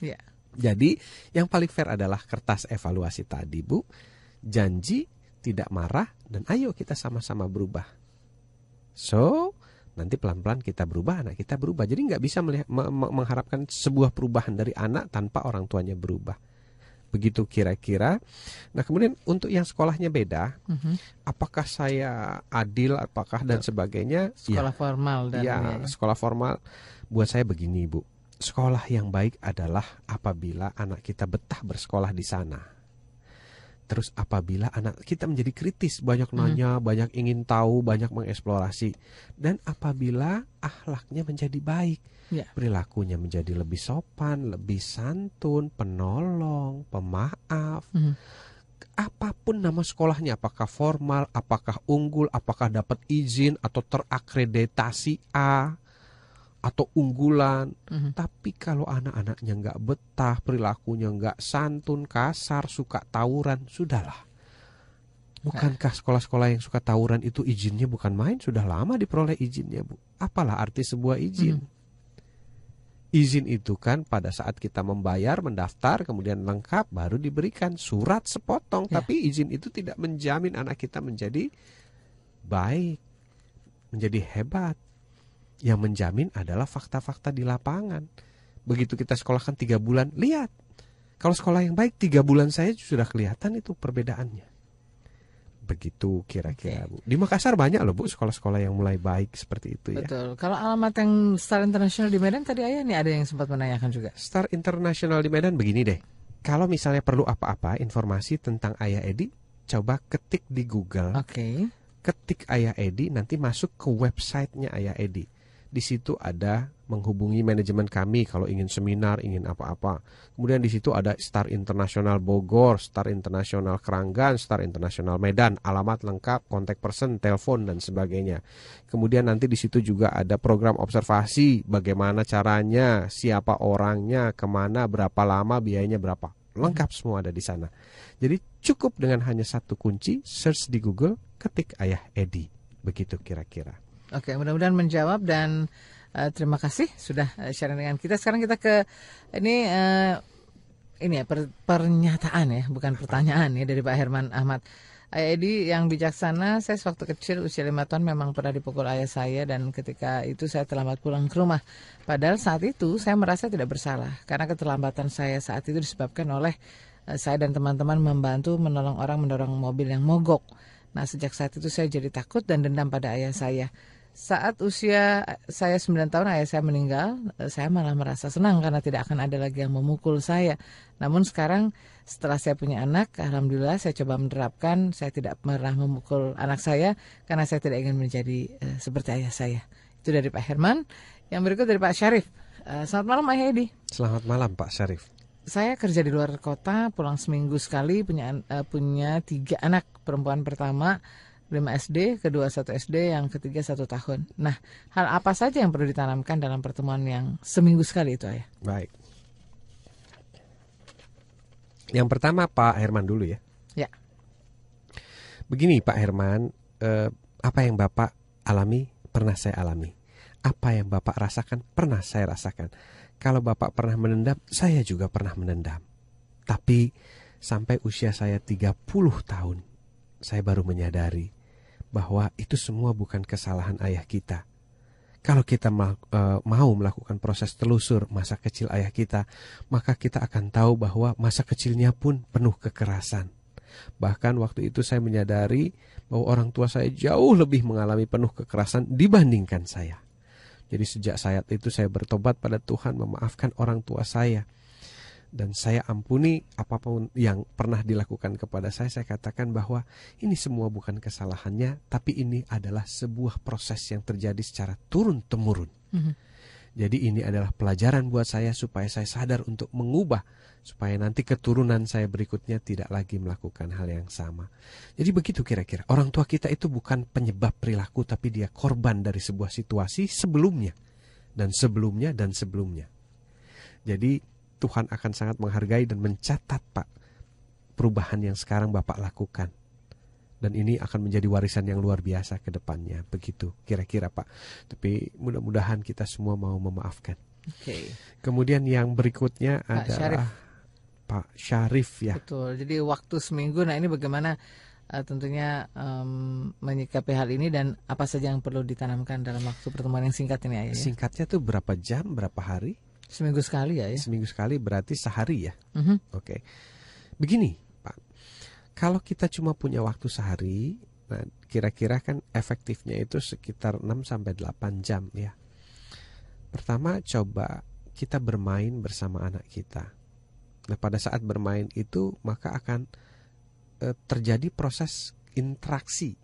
Ya. Yeah. Jadi yang paling fair adalah kertas evaluasi tadi Bu. Janji, tidak marah, dan ayo kita sama-sama berubah. So, nanti pelan-pelan kita berubah, anak kita berubah. Jadi nggak bisa melihat, me- me- mengharapkan sebuah perubahan dari anak tanpa orang tuanya berubah. Begitu kira-kira. Nah, kemudian untuk yang sekolahnya beda, mm-hmm. apakah saya adil, apakah dan sebagainya. Sekolah ya, formal. Dan ya, ya, sekolah formal. Buat saya begini, Bu. Sekolah yang baik adalah apabila anak kita betah bersekolah di sana. Terus apabila anak kita menjadi kritis, banyak nanya, hmm. banyak ingin tahu, banyak mengeksplorasi. Dan apabila akhlaknya menjadi baik, yeah. perilakunya menjadi lebih sopan, lebih santun, penolong, pemaaf. Hmm. Apapun nama sekolahnya, apakah formal, apakah unggul, apakah dapat izin atau terakreditasi A. Atau unggulan. Mm-hmm. Tapi kalau anak-anaknya nggak betah, perilakunya nggak santun, kasar, suka tawuran, sudahlah. Bukankah sekolah-sekolah yang suka tawuran itu izinnya bukan main? Sudah lama diperoleh izinnya, Bu. Apalah arti sebuah izin? Mm-hmm. Izin itu kan pada saat kita membayar, mendaftar, kemudian lengkap, baru diberikan surat sepotong. Yeah. Tapi izin itu tidak menjamin anak kita menjadi baik, menjadi hebat. Yang menjamin adalah fakta-fakta di lapangan. Begitu kita sekolahkan tiga bulan, lihat. Kalau sekolah yang baik, tiga bulan saya sudah kelihatan itu perbedaannya. Begitu kira-kira, okay. Bu. Di Makassar banyak loh, Bu, sekolah-sekolah yang mulai baik seperti itu. Betul. Ya. Betul. Kalau alamat yang Star International di Medan, tadi ayah nih ada yang sempat menanyakan juga. Star International di Medan begini deh. Kalau misalnya perlu apa-apa, informasi tentang Ayah Edi, coba ketik di Google. Oke. Okay. ketik Ayah Edi, nanti masuk ke websitenya Ayah Edi. Di situ ada menghubungi manajemen kami kalau ingin seminar, ingin apa-apa. Kemudian di situ ada Star International Bogor, Star International Keranggan, Star International Medan, alamat lengkap, kontak person, telepon, dan sebagainya. Kemudian nanti di situ juga ada program observasi, bagaimana caranya, siapa orangnya, kemana, berapa lama, biayanya berapa. Lengkap semua ada di sana. Jadi cukup dengan hanya satu kunci, search di Google, ketik Ayah Edi. Begitu kira-kira. Oke, mudah-mudahan menjawab dan uh, terima kasih sudah sharing dengan kita. Sekarang kita ke ini uh, ini ya per, pernyataan ya, bukan pertanyaan ya, dari Pak Herman Ahmad. Ayah Edi yang bijaksana, saya sewaktu kecil usia lima tahun memang pernah dipukul ayah saya dan ketika itu saya terlambat pulang ke rumah. Padahal saat itu saya merasa tidak bersalah karena keterlambatan saya saat itu disebabkan oleh uh, saya dan teman-teman membantu menolong orang mendorong mobil yang mogok. Nah, sejak saat itu saya jadi takut dan dendam pada ayah saya. Saat usia saya sembilan tahun ayah saya meninggal, saya malah merasa senang karena tidak akan ada lagi yang memukul saya. Namun sekarang setelah saya punya anak, alhamdulillah saya coba menerapkan, saya tidak pernah memukul anak saya karena saya tidak ingin menjadi uh, seperti ayah saya. Itu dari Pak Herman. Yang berikut dari Pak Syarif. Uh, selamat malam Ayah Edi. Selamat malam Pak Syarif. Saya kerja di luar kota, pulang seminggu sekali, punya uh, punya tiga anak, perempuan pertama lima S D, kedua satu S D, yang ketiga satu tahun. Nah, hal apa saja yang perlu ditanamkan dalam pertemuan yang seminggu sekali itu Ayah? Baik. Yang pertama Pak Herman dulu ya. Ya. Begini Pak Herman, eh, apa yang Bapak alami pernah saya alami. Apa yang Bapak rasakan pernah saya rasakan. Kalau Bapak pernah menendam, saya juga pernah menendam. Tapi sampai usia saya tiga puluh tahun, saya baru menyadari bahwa itu semua bukan kesalahan ayah kita. Kalau kita mau melakukan proses telusur masa kecil ayah kita, maka kita akan tahu bahwa masa kecilnya pun penuh kekerasan. Bahkan waktu itu saya menyadari bahwa orang tua saya jauh lebih mengalami penuh kekerasan dibandingkan saya. Jadi sejak saat itu saya bertobat pada Tuhan, memaafkan orang tua saya. Dan saya ampuni apapun yang pernah dilakukan kepada saya. Saya katakan bahwa ini semua bukan kesalahannya, tapi ini adalah sebuah proses yang terjadi secara turun-temurun. Mm-hmm. Jadi ini adalah pelajaran buat saya supaya saya sadar untuk mengubah. Supaya nanti keturunan saya berikutnya tidak lagi melakukan hal yang sama. Jadi begitu kira-kira. Orang tua kita itu bukan penyebab perilaku, tapi dia korban dari sebuah situasi sebelumnya. Dan sebelumnya dan sebelumnya. Jadi Tuhan akan sangat menghargai dan mencatat Pak perubahan yang sekarang Bapak lakukan. Dan ini akan menjadi warisan yang luar biasa ke depannya. Begitu kira-kira Pak. Tapi mudah-mudahan kita semua mau memaafkan. Oke. Kemudian yang berikutnya Pak adalah Syarif. Pak Syarif ya. Betul. Jadi waktu seminggu. Nah ini bagaimana uh, tentunya um, menyikapi hal ini dan apa saja yang perlu ditanamkan dalam waktu pertemuan yang singkat ini Ayah? Singkatnya tuh berapa jam, berapa hari? Seminggu sekali ya, ya? Seminggu sekali berarti sehari ya. Uh-huh. Oke. Begini Pak, kalau kita cuma punya waktu sehari, nah, kira-kira kan efektifnya itu sekitar enam sampai delapan jam ya. Pertama coba kita bermain bersama anak kita. Nah pada saat bermain itu maka akan eh, terjadi proses interaksi.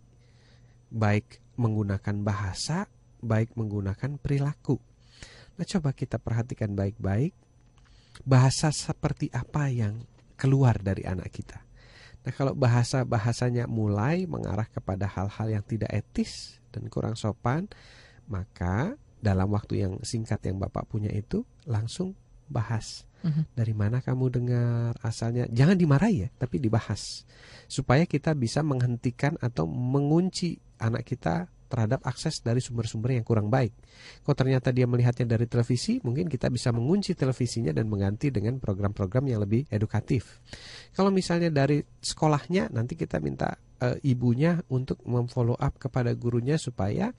Baik menggunakan bahasa, baik menggunakan perilaku. Nah, coba kita perhatikan baik-baik bahasa seperti apa yang keluar dari anak kita. Nah, kalau bahasa-bahasanya mulai mengarah kepada hal-hal yang tidak etis dan kurang sopan, maka dalam waktu yang singkat yang Bapak punya itu langsung bahas. Uh-huh. Dari mana kamu dengar asalnya. Jangan dimarahi ya, tapi dibahas. Supaya kita bisa menghentikan atau mengunci anak kita terhadap akses dari sumber-sumber yang kurang baik. Kalau ternyata dia melihatnya dari televisi, mungkin kita bisa mengunci televisinya dan mengganti dengan program-program yang lebih edukatif. Kalau misalnya dari sekolahnya, nanti kita minta e, ibunya untuk memfollow up kepada gurunya supaya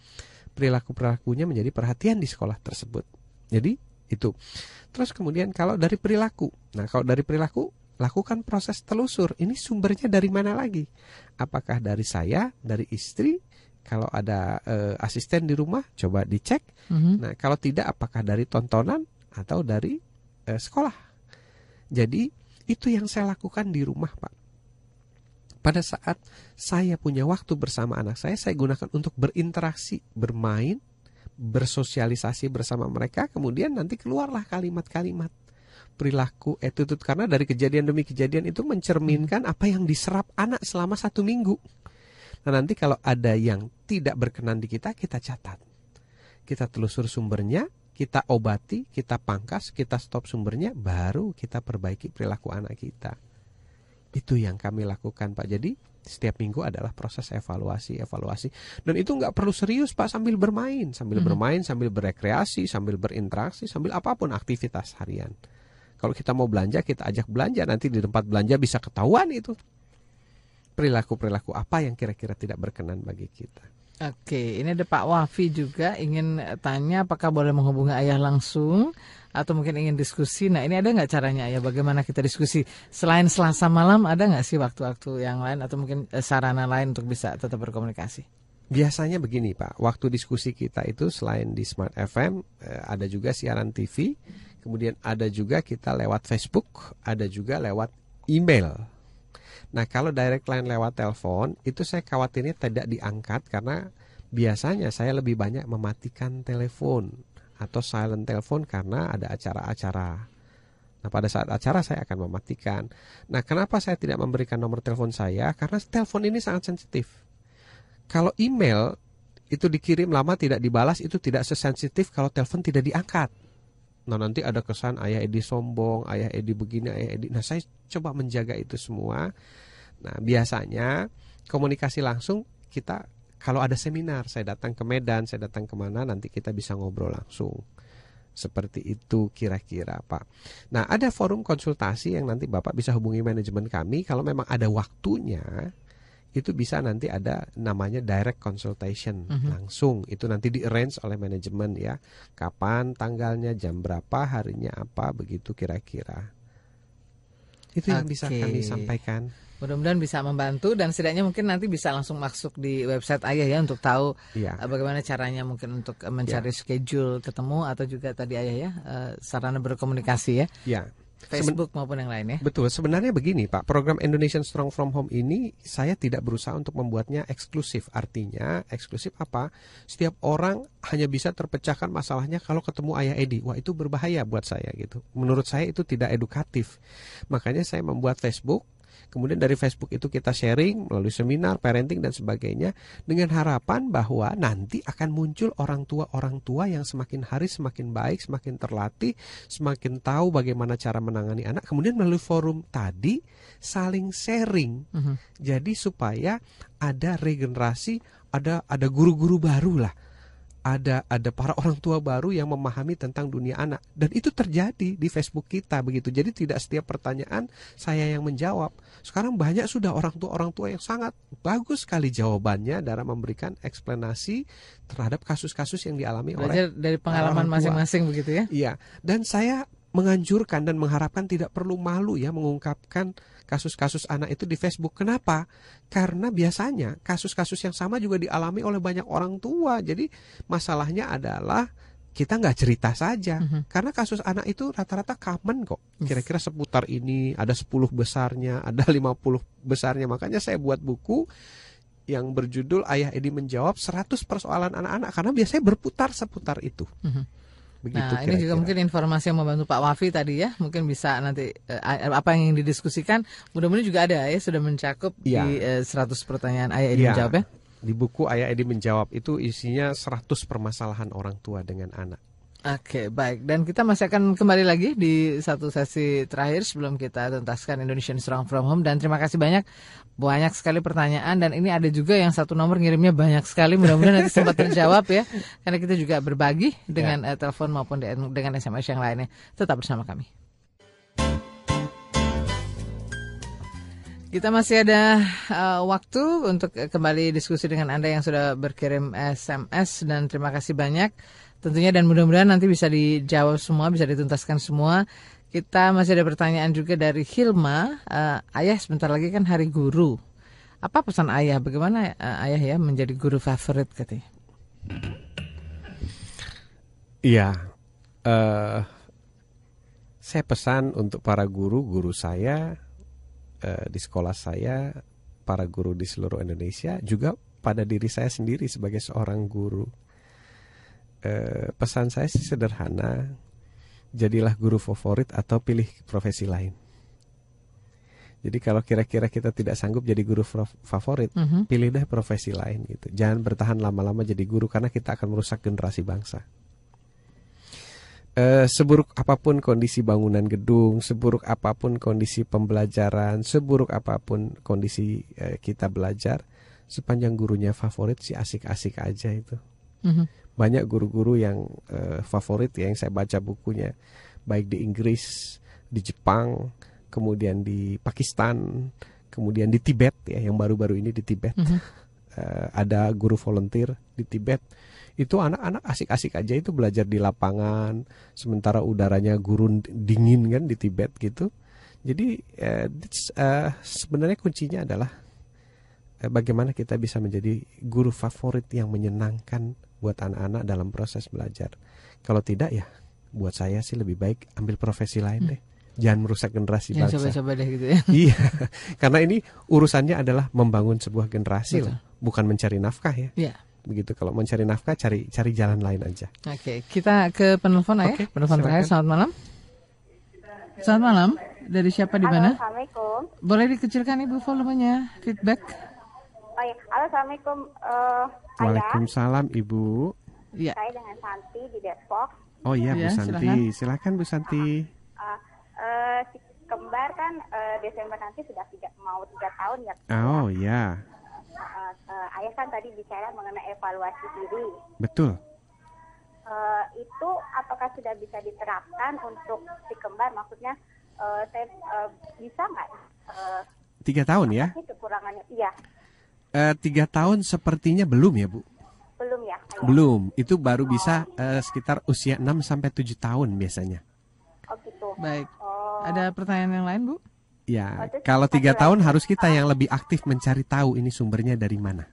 perilaku-perilakunya menjadi perhatian di sekolah tersebut. Jadi itu. Terus kemudian kalau dari perilaku, nah kalau dari perilaku lakukan proses telusur. Ini sumbernya dari mana lagi? Apakah dari saya, dari istri? Kalau ada uh, asisten di rumah, coba dicek. Mm-hmm. Nah, kalau tidak, apakah dari tontonan atau dari uh, sekolah? Jadi, itu yang saya lakukan di rumah, Pak. Pada saat saya punya waktu bersama anak saya, saya gunakan untuk berinteraksi, bermain, bersosialisasi bersama mereka. Kemudian nanti keluarlah kalimat-kalimat, perilaku, attitude. Karena dari kejadian demi kejadian itu mencerminkan apa yang diserap anak selama satu minggu. Nah, nanti kalau ada yang tidak berkenan di kita, kita catat. Kita telusur sumbernya, kita obati, kita pangkas, kita stop sumbernya, baru kita perbaiki perilaku anak kita. Itu yang kami lakukan, Pak. Jadi setiap minggu adalah proses evaluasi, evaluasi. Dan itu nggak perlu serius, Pak, sambil bermain, sambil hmm. bermain, sambil berekreasi, sambil berinteraksi, sambil apapun aktivitas harian. Kalau kita mau belanja, kita ajak belanja. Nanti di tempat belanja bisa ketahuan itu perilaku-perilaku apa yang kira-kira tidak berkenan bagi kita. Oke, ini ada Pak Wafi juga ingin tanya apakah boleh menghubungi ayah langsung atau mungkin ingin diskusi. Nah, ini ada nggak caranya ayah? Bagaimana kita diskusi? Selain Selasa malam, ada nggak sih waktu-waktu yang lain atau mungkin sarana lain untuk bisa tetap berkomunikasi? Biasanya begini, Pak. Waktu diskusi kita itu selain di Smart F M, ada juga siaran T V. Kemudian ada juga kita lewat Facebook, ada juga lewat email. Nah, kalau direct line lewat telepon, itu saya khawatirnya tidak diangkat karena biasanya saya lebih banyak mematikan telepon atau silent telepon karena ada acara-acara. Nah, pada saat acara saya akan mematikan. Nah, kenapa saya tidak memberikan nomor telepon saya? Karena telepon ini sangat sensitif. Kalau email itu dikirim lama tidak dibalas, itu tidak sesensitif kalau telepon tidak diangkat. Nah, nanti ada kesan ayah Edi sombong, ayah Edi begini, ayah Edi. Nah, saya coba menjaga itu semua. Nah, biasanya komunikasi langsung kita, kalau ada seminar, saya datang ke Medan, saya datang kemana, nanti kita bisa ngobrol langsung. Seperti itu kira-kira, Pak. Nah, ada forum konsultasi yang nanti Bapak bisa hubungi manajemen kami. Kalau memang ada waktunya, itu bisa nanti ada namanya direct consultation mm-hmm. langsung. Itu nanti di-arrange oleh manajemen ya. Kapan tanggalnya, jam berapa, harinya apa, begitu kira-kira. Itu yang okay. bisa kami sampaikan. Mudah-mudahan bisa membantu dan setidaknya mungkin nanti bisa langsung masuk di website ayah ya untuk tahu ya. Bagaimana caranya mungkin untuk mencari ya. Schedule ketemu atau juga tadi ayah ya sarana berkomunikasi ya. Ya. Facebook maupun yang lain ya. Betul, sebenarnya begini, Pak. Program Indonesian Strong From Home ini saya tidak berusaha untuk membuatnya eksklusif. Artinya eksklusif apa? Setiap orang hanya bisa terpecahkan masalahnya kalau ketemu ayah Edi. Wah, itu berbahaya buat saya gitu. Menurut saya itu tidak edukatif. Makanya saya membuat Facebook. Kemudian dari Facebook itu kita sharing melalui seminar, parenting dan sebagainya dengan harapan bahwa nanti akan muncul orang tua-orang tua yang semakin hari semakin baik, semakin terlatih, semakin tahu bagaimana cara menangani anak. Kemudian melalui forum tadi saling sharing. Uh-huh. Jadi supaya ada regenerasi, ada ada guru-guru baru lah. Ada ada para orang tua baru yang memahami tentang dunia anak. Dan itu terjadi di Facebook kita begitu. Jadi tidak setiap pertanyaan saya yang menjawab. Sekarang banyak sudah orang tua-orang tua yang sangat bagus sekali jawabannya dalam memberikan eksplanasi terhadap kasus-kasus yang dialami belajar oleh dari pengalaman masing-masing begitu ya. Iya. Dan saya menganjurkan dan mengharapkan tidak perlu malu ya mengungkapkan kasus-kasus anak itu di Facebook. Kenapa? Karena biasanya kasus-kasus yang sama juga dialami oleh banyak orang tua. Jadi masalahnya adalah kita nggak cerita saja. Mm-hmm. Karena kasus anak itu rata-rata common kok. Kira-kira seputar ini ada sepuluh besarnya, ada lima puluh besarnya. Makanya saya buat buku yang berjudul Ayah Edi Menjawab seratus Persoalan Anak-Anak. Karena biasanya berputar seputar itu. Mm-hmm. Begitu, nah, kira-kira. Ini juga mungkin informasi yang membantu Pak Wafi tadi ya. Mungkin bisa nanti eh, apa yang ingin didiskusikan mudah-mudahan juga ada ya. Sudah mencakup ya. Di eh, seratus pertanyaan Ayah Edi ya. Menjawab ya. Di buku Ayah Edi Menjawab itu isinya seratus permasalahan orang tua dengan anak. Oke, baik. Dan kita masih akan kembali lagi di satu sesi terakhir sebelum kita tuntaskan Indonesian Strong From Home. Dan terima kasih banyak. Banyak sekali pertanyaan. Dan ini ada juga yang satu nomor ngirimnya banyak sekali. Mudah-mudahan nanti sempat terjawab ya. Karena kita juga berbagi dengan ya. uh, telepon maupun dengan S M S yang lainnya. Tetap bersama kami. Kita masih ada uh, waktu untuk kembali diskusi dengan Anda yang sudah berkirim S M S. Dan terima kasih banyak. Tentunya dan mudah-mudahan nanti bisa dijawab semua, bisa dituntaskan semua. Kita masih ada pertanyaan juga dari Hilma. Uh, ayah sebentar lagi kan hari guru. Apa pesan ayah? Bagaimana uh, ayah ya menjadi guru favorit katanya? Iya. Uh, saya pesan untuk para guru, guru saya uh, di sekolah saya. para guru di seluruh Indonesia, juga pada diri saya sendiri sebagai seorang guru. Eh, pesan saya sih sederhana, jadilah guru favorit atau pilih profesi lain. Jadi kalau kira-kira kita tidak sanggup jadi guru favorit, mm-hmm. pilih deh profesi lain gitu. Jangan bertahan lama-lama jadi guru, karena kita akan merusak generasi bangsa. E, seburuk apapun kondisi bangunan gedung, seburuk apapun kondisi pembelajaran, seburuk apapun kondisi e, kita belajar, sepanjang gurunya favorit sih asik-asik aja itu. Mm-hmm. Banyak guru-guru yang e, favorit ya, yang saya baca bukunya, baik di Inggris, di Jepang, kemudian di Pakistan, kemudian di Tibet ya, yang baru-baru ini di Tibet. Mm-hmm. uh, ada guru volunteer di Tibet. Itu anak-anak asik-asik aja itu belajar di lapangan, sementara udaranya gurun dingin kan di Tibet gitu. Jadi uh, uh, sebenarnya kuncinya adalah uh, bagaimana kita bisa menjadi guru favorit yang menyenangkan buat anak-anak dalam proses belajar. Kalau tidak ya, buat saya sih lebih baik ambil profesi lain mm. deh. Jangan merusak generasi ya, bangsa. Coba-coba deh gitu ya. Iya, karena ini urusannya adalah membangun sebuah generasi loh, bukan mencari nafkah ya. Iya. Begitu, kalau mencari nafkah cari cari jalan lain aja. Oke, kita ke penelpon ya. Okay, penelpon terakhir, selamat malam. Selamat malam. Dari siapa di mana? Assalamualaikum. Boleh dikecilkan Ibu volumenya? Feedback. Oh ya, Assalamualaikum. Uh, Waalaikumsalam Ibu. Iya. Saya dengan Santi di Depok. Oh iya, ya, Bu Santi. Silakan, silakan Bu Santi. Uh, uh, Uh, si kembar kan uh, Desember nanti sudah tiga, mau tiga tahun ya. Oh iya. Uh, uh, ayah kan tadi bicara mengenai evaluasi diri. Betul. Uh, itu apakah sudah bisa diterapkan untuk si kembar? Maksudnya uh, saya uh, bisa nggak? Uh, tiga tahun ya? Kekurangannya, iya. Uh, tiga tahun sepertinya belum ya Bu? Belum ya. Ayah. Belum. Itu baru bisa uh, sekitar usia enam sampai tujuh tahun biasanya. Oh gitu. Baik. Ada pertanyaan yang lain, Bu? Ya, oh, kalau tiga tahun harus kita yang lebih aktif mencari tahu ini sumbernya dari mana.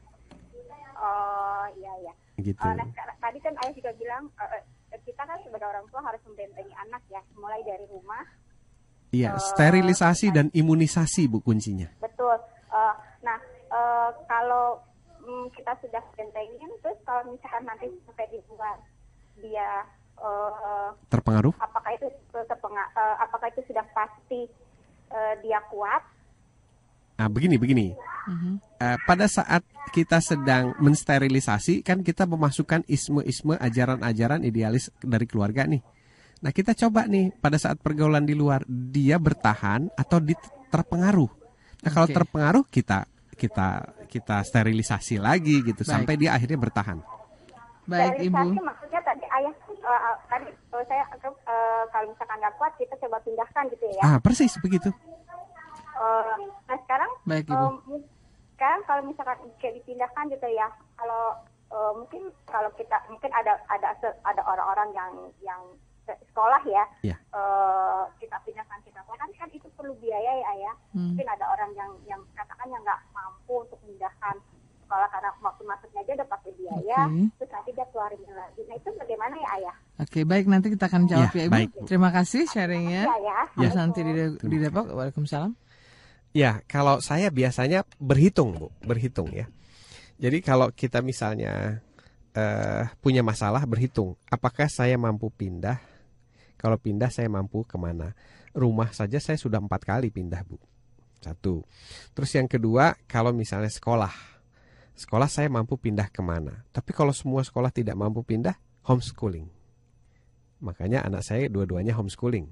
Oh, iya, iya. Gitu. Oh, nah, tadi kan ayah juga bilang, uh, kita kan sebagai orang tua harus membentengi anak ya, mulai dari rumah. Iya, uh, sterilisasi dan imunisasi, Bu, kuncinya. Betul. Uh, nah, uh, kalau um, kita sudah bentengin, terus kalau misalkan nanti sampai dibuat dia... Uh, terpengaruh? Apakah itu terpengaruh? Uh, apakah itu sudah pasti uh, dia kuat? Nah, begini begini. Uh-huh. Uh, pada saat kita sedang mensterilisasi, kan kita memasukkan isme-isme, ajaran-ajaran idealis dari keluarga nih. Nah, kita coba nih pada saat pergaulan di luar, dia bertahan atau terpengaruh. Nah, kalau okay. terpengaruh kita kita kita sterilisasi lagi gitu. Baik. Sampai dia akhirnya bertahan. Baik, Ibu. Maksudnya tadi ayah uh, tadi uh, saya uh, kalau misalkan nggak kuat kita coba pindahkan gitu ya. Ah, persis begitu. Uh, nah sekarang baik, Ibu. Um, sekarang kalau misalkan kayak dipindahkan gitu ya, kalau uh, mungkin kalau kita mungkin ada ada ada orang-orang yang yang sekolah ya, ya. Uh, kita pindahkan kita kan kan itu perlu biaya ya ayah. Hmm. Mungkin ada orang yang yang katakan yang nggak mampu untuk pindahkan sekolah karena waktu masuknya aja udah pakai biaya, okay. terus nanti dia keluarin lagi. Nah itu bagaimana ya ayah? Oke, okay, baik, nanti kita akan jawab ya, ya Ibu. Baik. Terima kasih sharingnya. Ya Santi di, di Depok. Waalaikumsalam. Ya, kalau saya biasanya berhitung Bu, berhitung ya. Jadi kalau kita misalnya uh, punya masalah, berhitung. Apakah saya mampu pindah? Kalau pindah saya mampu kemana? Rumah saja saya sudah empat kali pindah Bu. Satu. Terus yang kedua, kalau misalnya sekolah. Sekolah saya mampu pindah kemana? Tapi kalau semua sekolah tidak mampu pindah, homeschooling. Makanya anak saya dua-duanya homeschooling.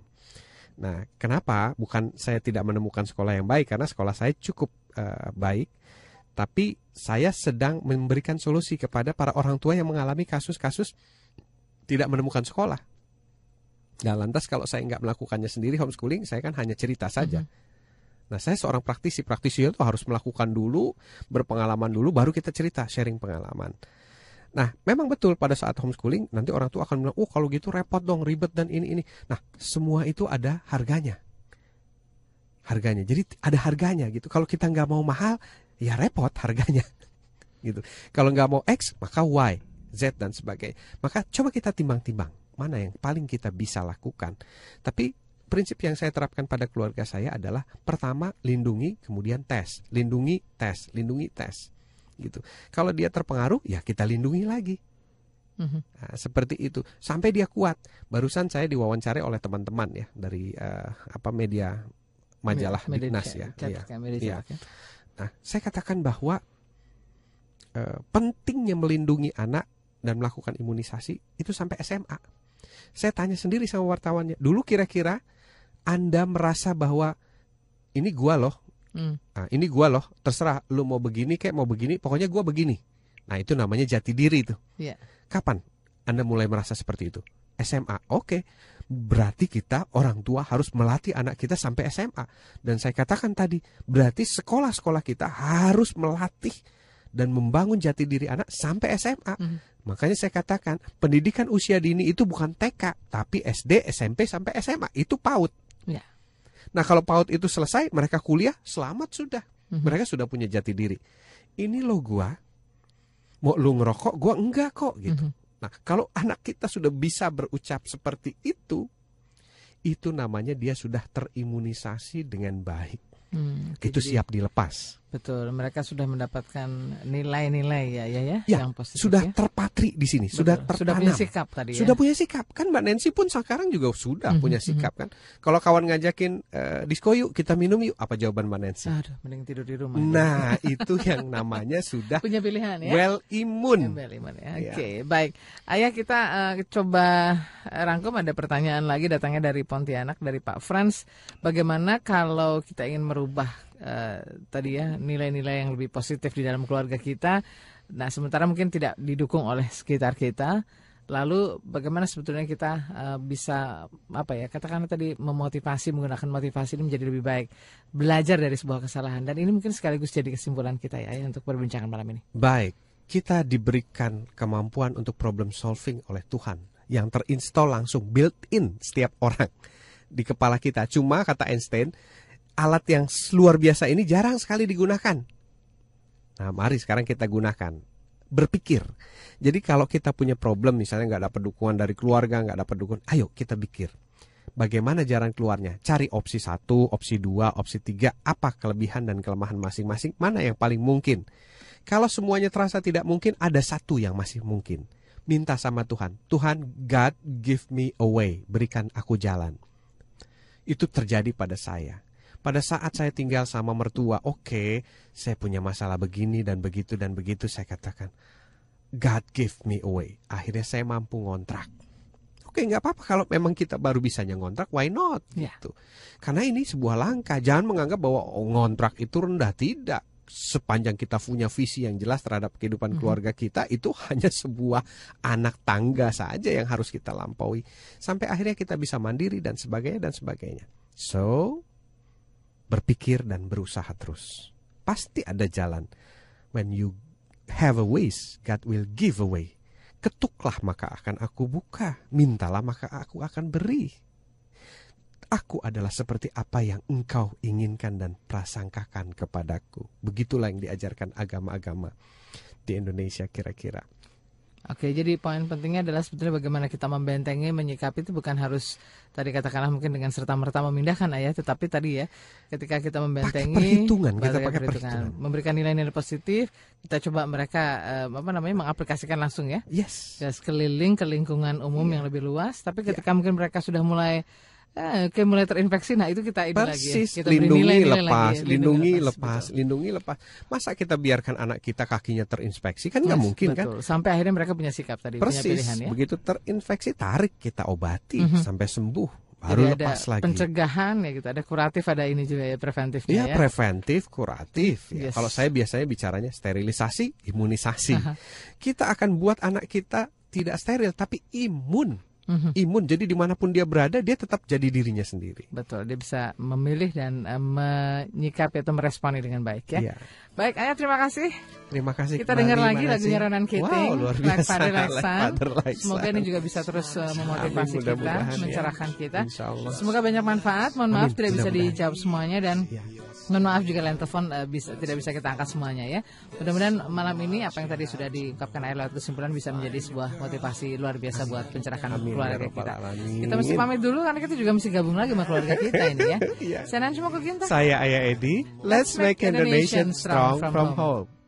Nah, kenapa? Bukan saya tidak menemukan sekolah yang baik, karena sekolah saya cukup uh, baik. Tapi saya sedang memberikan solusi kepada para orang tua yang mengalami kasus-kasus tidak menemukan sekolah. Nah, lantas kalau saya nggak melakukannya sendiri homeschooling, saya kan hanya cerita saja. Mm-hmm. Nah, saya seorang praktisi, praktisi itu harus melakukan dulu, berpengalaman dulu, baru kita cerita, sharing pengalaman. Nah, memang betul pada saat homeschooling, nanti orang tua akan bilang, oh kalau gitu repot dong, ribet dan ini-ini. Nah, semua itu ada harganya. Harganya, jadi ada harganya gitu. Kalau kita nggak mau mahal, ya repot harganya. Gitu. Kalau nggak mau X, maka Y, Z dan sebagainya. Maka coba kita timbang-timbang, mana yang paling kita bisa lakukan. Tapi prinsip yang saya terapkan pada keluarga saya adalah pertama lindungi, kemudian tes, lindungi, tes, lindungi, tes, gitu. Kalau dia terpengaruh, ya kita lindungi lagi. Nah, seperti itu sampai dia kuat. Barusan saya diwawancarai oleh teman-teman ya dari uh, apa media majalah Diknas ya. Iya. Ya. Nah, saya katakan bahwa uh, pentingnya melindungi anak dan melakukan imunisasi itu sampai S M A. Saya tanya sendiri sama wartawannya, dulu kira-kira Anda merasa bahwa ini gua loh, hmm. nah, ini gua loh, terserah lu mau begini kayak mau begini, pokoknya gua begini. Nah, itu namanya jati diri itu. Yeah. Kapan Anda mulai merasa seperti itu? S M A. Oke, berarti kita orang tua harus melatih anak kita sampai S M A. Dan saya katakan tadi, berarti sekolah-sekolah kita harus melatih dan membangun jati diri anak sampai S M A. Mm-hmm. Makanya saya katakan, pendidikan usia dini itu bukan T K, tapi S D, S M P, sampai S M A. Itu PAUD. Yeah. Nah, kalau PAUD itu selesai, mereka kuliah, selamat sudah. Mm-hmm. Mereka sudah punya jati diri. Ini loh gua. Mau lu ngerokok, gua enggak kok gitu. Mm-hmm. Nah, kalau anak kita sudah bisa berucap seperti itu, itu namanya dia sudah terimunisasi dengan baik. Hmm, itu jadi, siap dilepas. Betul, mereka sudah mendapatkan nilai-nilai ya, ya, ya, ya yang positif. Sudah ya. terpatri di sini, betul. Sudah tertanam. Sudah punya sikap tadi. Ya? Sudah punya sikap, kan Mbak Nancy pun sekarang juga sudah mm-hmm. punya sikap kan. Kalau kawan ngajakin uh, disko yuk, kita minum yuk, apa jawaban Mbak Nancy? Aduh, mending tidur di rumah. Nah, ya. Itu yang namanya sudah punya pilihan ya. Well immune. Well immune ya. Oke, okay, ya. Baik. Ayah kita uh, coba rangkum, ada pertanyaan lagi datangnya dari Pontianak dari Pak Franz. Bagaimana kalau kita ingin merubah Ubah uh, tadi ya nilai-nilai yang lebih positif di dalam keluarga kita. Nah, sementara mungkin tidak didukung oleh sekitar kita. Lalu bagaimana sebetulnya kita uh, bisa apa ya katakan tadi memotivasi, menggunakan motivasi ini menjadi lebih baik. Belajar dari sebuah kesalahan, dan ini mungkin sekaligus jadi kesimpulan kita ya untuk perbincangan malam ini. Baik, kita diberikan kemampuan untuk problem solving oleh Tuhan yang terinstall langsung built-in setiap orang di kepala kita. Cuma kata Einstein, alat yang luar biasa ini jarang sekali digunakan. Nah, mari sekarang kita gunakan. Berpikir. Jadi kalau kita punya problem, misalnya nggak dapat dukungan dari keluarga, nggak dapat dukungan, ayo kita pikir. Bagaimana jalan keluarnya? Cari opsi satu, opsi dua, opsi tiga. Apa kelebihan dan kelemahan masing-masing? Mana yang paling mungkin? Kalau semuanya terasa tidak mungkin, ada satu yang masih mungkin. Minta sama Tuhan. Tuhan, God give me a way. Berikan aku jalan. Itu terjadi pada saya. Pada saat saya tinggal sama mertua, oke, okay, saya punya masalah begini dan begitu dan begitu, saya katakan, God give me away. Akhirnya saya mampu ngontrak. Oke, okay, nggak apa-apa kalau memang kita baru bisanya ngontrak, why not? Yeah. Gitu. Karena ini sebuah langkah. Jangan menganggap bahwa oh, ngontrak itu rendah. Tidak. Sepanjang kita punya visi yang jelas terhadap kehidupan keluarga kita, itu hanya sebuah anak tangga saja yang harus kita lampaui. Sampai akhirnya kita bisa mandiri dan sebagainya dan sebagainya. So, berpikir dan berusaha terus. Pasti ada jalan. When you have a ways, God will give a way. Ketuklah maka akan aku buka. Mintalah maka aku akan beri. Aku adalah seperti apa yang engkau inginkan dan prasangkakan kepadaku. Begitulah yang diajarkan agama-agama di Indonesia kira-kira. Oke, jadi poin pentingnya adalah sebetulnya bagaimana kita membentengi, menyikapi itu bukan harus tadi katakanlah mungkin dengan serta-merta memindahkan ayah, tetapi tadi ya ketika kita membentengi, pakai perhitungan, kita pakai perhitungan, memberikan nilai-nilai positif, kita coba mereka eh, apa namanya mengaplikasikan langsung ya, yes, yes keliling ke lingkungan umum yeah. yang lebih luas, tapi ketika yeah. mungkin mereka sudah mulai Eh, kayak mulai terinfeksi, nah itu kita ini persis, lagi ya. Kita lindungi, nilai, nilai lepas, lagi ya. lindungi lepas, lepas lindungi lepas. Masa kita biarkan anak kita kakinya terinfeksi kan nggak yes, mungkin betul. Kan? Sampai akhirnya mereka punya sikap tadi, persis, punya pilihan ya. Begitu terinfeksi tarik kita obati mm-hmm. sampai sembuh, baru jadi lepas ada lagi. Pencegahan ya gitu, ada kuratif, ada ini juga ya preventifnya ya. Ya preventif, kuratif. Ya. Yes. Kalau saya biasanya bicaranya sterilisasi, imunisasi. Aha. Kita akan buat anak kita tidak steril tapi imun. Mm-hmm. Imun, jadi dimanapun dia berada dia tetap jadi dirinya sendiri. Betul, dia bisa memilih dan uh, menyikapi atau meresponi dengan baik ya. Yeah. Baik, Ayah terima kasih. Terima kasih. Kita dengar lagi lagunya Ronan Keating. Wow, luar biasa. Like Father, like Son. Semoga ini juga bisa terus uh, memotivasi Amin, kita, mencerahkan ya. kita. Semoga banyak manfaat. Mohon Amin. maaf tidak bisa dijawab semuanya dan. Ya. Mohon maaf jika lain telepon uh, bisa, tidak bisa kita angkat semuanya ya. Mudah-mudahan malam ini apa yang tadi sudah diungkapkan air lewat kesimpulan bisa menjadi sebuah motivasi luar biasa buat pencerahan amin, keluarga kita. Amin. Kita mesti pamit dulu karena kita juga mesti gabung lagi sama keluarga kita ini ya. Saya Nancy Mukoginta. Saya Ayah Edi. Let's make Indonesian strong from home.